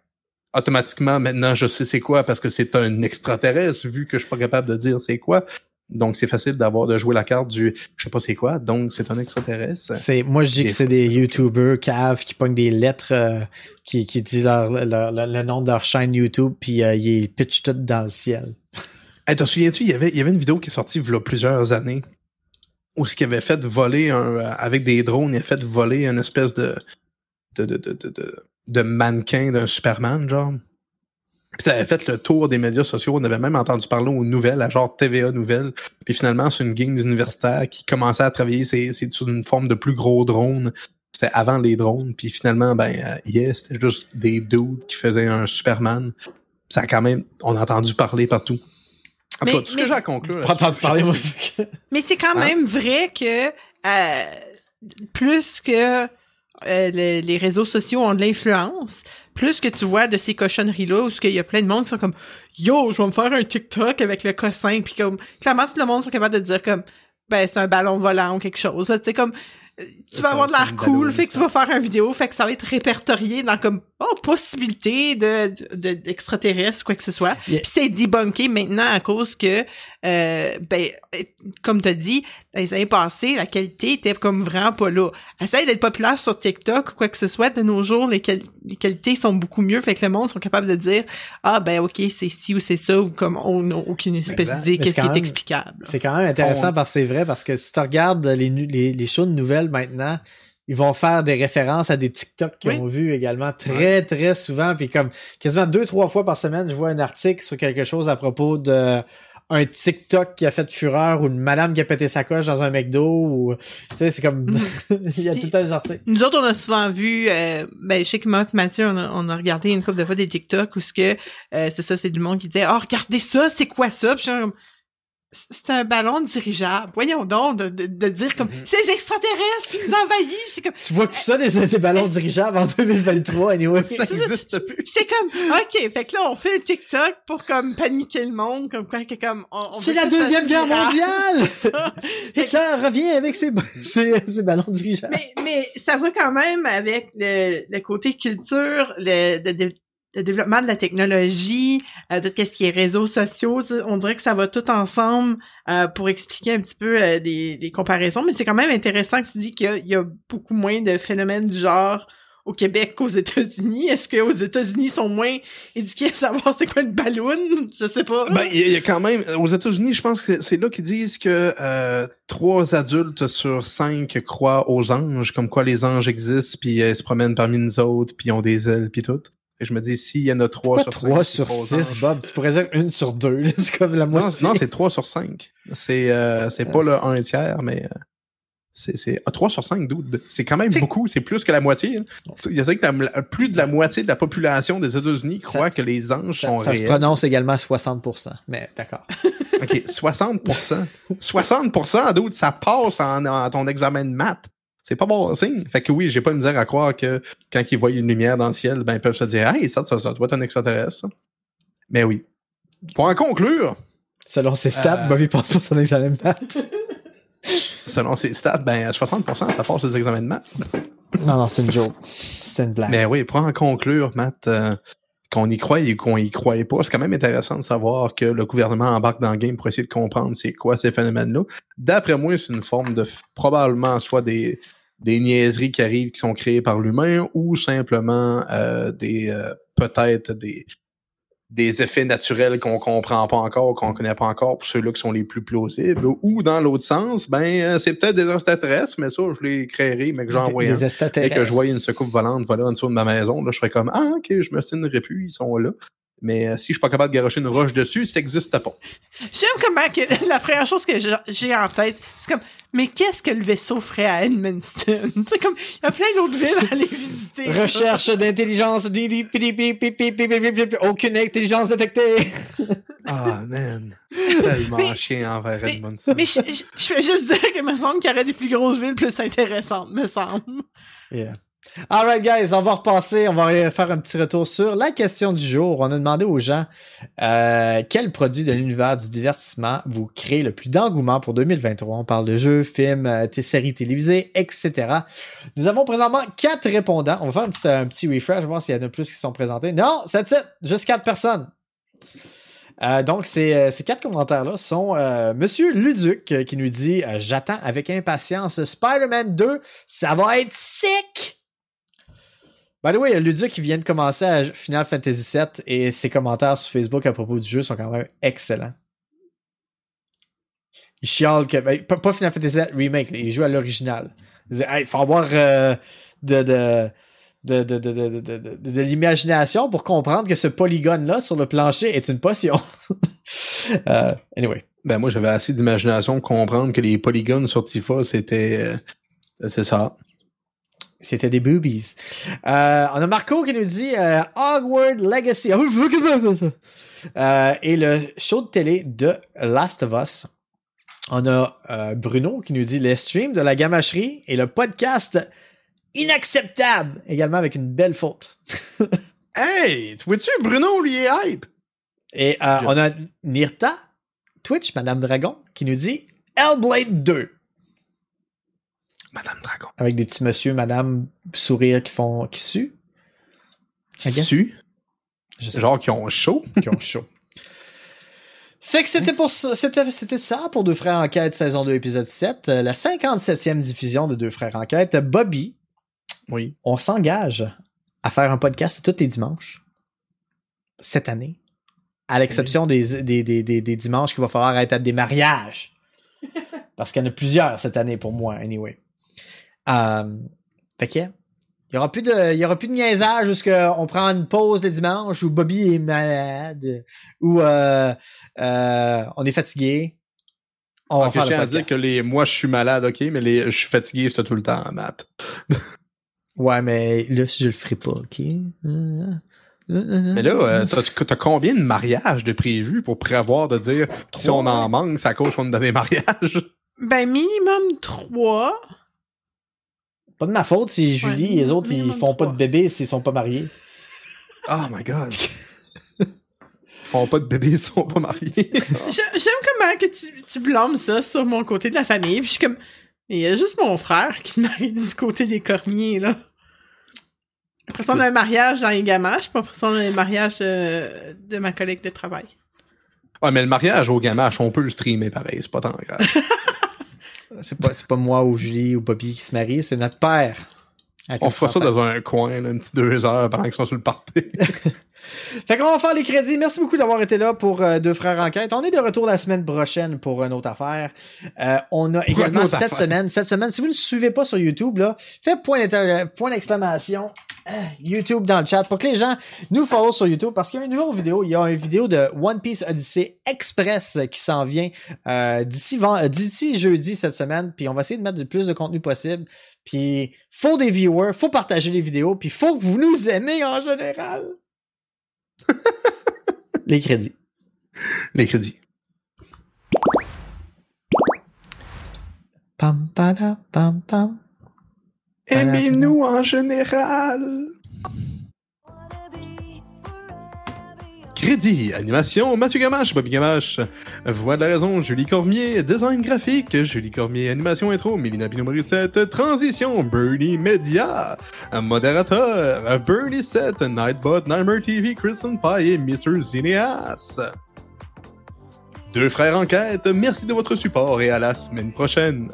automatiquement, maintenant, je sais c'est quoi parce que c'est un extraterrestre, vu que je suis pas capable de dire c'est quoi. » Donc, c'est facile de jouer la carte du « je sais pas c'est quoi », donc c'est un extraterrestre. Moi, je dis que c'est des YouTubers caves qui pognent des lettres qui disent le nom de leur chaîne YouTube puis ils pitchent tout dans le ciel. Hey, te souviens-tu, il y avait une vidéo qui est sortie il y a plusieurs années où ce qu'il avait fait voler, avec des drones, il avait fait voler une espèce de mannequin d'un Superman, genre. Puis ça avait fait le tour des médias sociaux. On avait même entendu parler aux nouvelles, à genre TVA Nouvelles. Puis finalement, c'est une gang d'universitaires qui commençait à travailler sur une forme de plus gros drone. C'était avant les drones. Puis finalement, c'était juste des dudes qui faisaient un Superman. Puis ça a quand même... On a entendu parler partout. En tout cas, tout ce que j'ai à conclure... Pas entendu parler, moi. Mais c'est quand même vrai que plus que... les réseaux sociaux ont de l'influence, plus que tu vois de ces cochonneries-là où il y a plein de monde qui sont comme « Yo, je vais me faire un TikTok avec le cossin », puis comme, clairement, tout le monde sont capables de dire comme « Ben, c'est un ballon volant ou quelque chose », c'est comme tu vas avoir de l'air cool, fait que tu vas faire une vidéo, fait que ça va être répertorié dans comme possibilité d'extraterrestre, quoi que ce soit. Yeah. Puis c'est débunké maintenant à cause que comme t'as dit, dans les années passées, la qualité était comme vraiment pas là. Essaye d'être populaire sur TikTok, quoi que ce soit, de nos jours, les qualités sont beaucoup mieux, fait que le monde sont capables de dire « Ah ben ok, c'est ci ou c'est ça » ou comme on n'a aucune espèce d'idée qu'est-ce qui est explicable. C'est quand même intéressant parce que c'est vrai, parce que si tu regardes les shows de nouvelles maintenant, ils vont faire des références à des TikTok qu'ils ont vu également très, très souvent. Puis comme quasiment 2-3 fois par semaine, je vois un article sur quelque chose à propos de un TikTok qui a fait fureur ou une madame qui a pété sa coche dans un McDo. Ou, tu sais, c'est comme... Il y a tout le temps des articles. Nous autres, on a souvent vu... je sais que Mathieu, on a regardé une couple de fois des TikTok où c'est du monde qui disait « Oh, regardez ça, c'est quoi ça? » Puis genre, c'est un ballon dirigeable. Voyons donc de dire comme « C'est les extraterrestres qui nous envahissent! » Comme, tu vois plus ça des ballons dirigeables en 2023, anyway. Ça n'existe plus. C'est comme « OK, fait que là, on fait un TikTok pour comme paniquer le monde, comme quoi, comme... » C'est la Deuxième Guerre mondiale! Hitler revient avec ses ballons dirigeables. Mais ça va quand même avec le côté culture, le développement de la technologie, tout ce qui est réseaux sociaux, on dirait que ça va tout ensemble pour expliquer un petit peu des comparaisons, mais c'est quand même intéressant que tu dis qu'il y a beaucoup moins de phénomènes du genre au Québec qu'aux États-Unis. Est-ce qu'aux États-Unis sont moins éduqués à savoir c'est quoi une balloune? Je sais pas. Ben, il y a quand même... Aux États-Unis, je pense que c'est là qu'ils disent que 3 adultes sur 5 croient aux anges, comme quoi les anges existent, puis ils se promènent parmi nous autres, puis ils ont des ailes, puis tout. Et je me dis, s'il y en a 3 sur 6, Bob, tu pourrais dire 1 sur 2. Là, c'est comme la moitié. Non, c'est 3 sur 5. C'est pas le 1 tiers, mais c'est 3 sur 5, dude. C'est quand même beaucoup. C'est plus que la moitié. Il y a que plus de la moitié de la population des États-Unis croit que les anges sont réels. Ça se prononce également à 60%, mais d'accord. OK, 60%. 60%, dude, ça passe en ton examen de maths. C'est pas bon signe. Fait que oui, j'ai pas de misère à croire que quand ils voient une lumière dans le ciel, ben ils peuvent se dire « Hey, ça doit être un extraterrestre. » Mais oui. Pour en conclure... Selon ses stats, Bobby passe pour son examen de maths. Selon ses stats, ben à 60%, ça passe les examens de maths. Non, c'est une joke. C'était une blague. Mais oui, pour en conclure, Matt, qu'on y croie ou qu'on y croie pas, c'est quand même intéressant de savoir que le gouvernement embarque dans le game pour essayer de comprendre c'est quoi ces phénomènes-là. D'après moi, c'est une forme de probablement soit des niaiseries qui arrivent qui sont créées par l'humain ou simplement peut-être des effets naturels qu'on comprend pas encore, qu'on connaît pas encore, pour ceux-là qui sont les plus plausibles. Ou dans l'autre sens, ben c'est peut-être des extraterrestres, mais ça, je les créerais, mais que j'envoie et que je voyais une secoupe volante voler en dessous de ma maison, là, je serais comme « Ah, ok, je me signerais plus, ils sont là. » Mais si je suis pas capable de garocher une roche dessus, ça n'existe pas. J'aime comment que la première chose que j'ai en tête, c'est comme... Mais qu'est-ce que le vaisseau ferait à Edmondson? C'est comme, il y a plein d'autres villes à aller visiter. Recherche d'intelligence. Aucune intelligence détectée. Ah, man. Tellement chien envers Edmondson. Mais je vais juste dire que me semble qu'il y aurait des plus grosses villes plus intéressantes, me semble. Yeah. Alright, guys, on va repasser. On va faire un petit retour sur la question du jour. On a demandé aux gens quel produit de l'univers du divertissement vous crée le plus d'engouement pour 2023. On parle de jeux, films, séries télévisées, etc. Nous avons présentement 4 répondants. On va faire un petit refresh, voir s'il y en a plus qui sont présentés. Non, that's it, juste 4 personnes. Donc, ces 4 commentaires-là sont Monsieur Luduc qui nous dit « J'attends avec impatience Spider-Man 2, ça va être sick! » By the way, Luduc qui vient de commencer à Final Fantasy VII et ses commentaires sur Facebook à propos du jeu sont quand même excellents. Il chiale que... Ben, pas Final Fantasy VII Remake, il joue à l'original. Il disait, hey, faut avoir de l'imagination pour comprendre que ce polygone-là sur le plancher est une potion. Anyway. Ben moi, j'avais assez d'imagination pour comprendre que les polygones sur Tifa, c'était... c'est ça. C'était des boobies. On a Marco qui nous dit Hogwarts Legacy. Et le show de télé de Last of Us. On a Bruno qui nous dit les streams de la gamacherie et le podcast Inacceptable. Également avec une belle faute. Hey, tu vois-tu, Bruno, lui est hype. Et on a Nirta, Twitch, Madame Dragon, qui nous dit Hellblade 2. Madame Dragon. Avec des petits monsieur, madame, sourire qui suent. Qui suent? Genre qui ont chaud. Qui ont chaud. Fait que c'était ça pour Deux frères enquête saison 2 épisode 7. La 57e diffusion de Deux frères enquête. Bobby, oui. On s'engage à faire un podcast tous les dimanches. Cette année. À l'exception des dimanches qu'il va falloir être à des mariages. Parce qu'il y en a plusieurs cette année pour moi, anyway. Fait que, il y aura plus de niaisage jusqu'on prend une pause le dimanche où Bobby est malade, où on est fatigué. On va faire le podcast. Je tiens à dire que moi, je suis malade, ok, mais je suis fatigué, c'est tout le temps, Matt. Ouais, mais là, je le ferai pas, ok? Mais là, t'as combien de mariages de prévus pour prévoir de dire 3. Si on en manque, c'est à cause qu'on donne des mariages? Ben, minimum 3. Pas de ma faute si Julie et les autres, ils font 3. Pas de bébé s'ils sont pas mariés. Oh my God! Ils font pas de bébé, ils sont pas mariés. J'aime comment que tu blâmes ça sur mon côté de la famille. Puis je suis comme, il y a juste mon frère qui se marie du côté des Cormiers, là. Après ça, on a un mariage dans les gamaches, puis après ça, on a un mariage de ma collègue de travail. Ouais, mais le mariage aux gamaches, on peut le streamer pareil, c'est pas tant grave. c'est pas moi ou Julie ou Bobby qui se marient, c'est notre père. On fera ça dans un coin, là, une petite 2 heures pendant qu'ils sont sur le party. Fait qu'on va faire les crédits. Merci beaucoup d'avoir été là pour Deux frères enquête. On est de retour la semaine prochaine pour une autre affaire. On a également cette semaine, si vous ne suivez pas sur YouTube, là, faites point d'exclamation YouTube dans le chat pour que les gens nous follow sur YouTube parce qu'il y a une nouvelle vidéo. Il y a une vidéo de One Piece Odyssey Express qui s'en vient d'ici jeudi cette semaine. Puis on va essayer de mettre le plus de contenu possible. Puis faut des viewers, faut partager les vidéos, puis faut que vous nous aimez en général. Les crédits. Pam, pam, pam, pam. Aimez-nous en général. Crédit, animation, Mathieu Gamache, Bobby Gamache, voix de la raison, Julie Cormier, design graphique, Julie Cormier, animation intro, Mélina Pinot-Morissette, transition, Bernie Media, modérateur, Bernie 7, Nightbot, Nightmare TV, Kristen Pye et Mr. Zineas. Deux frères enquête, merci de votre support et à la semaine prochaine.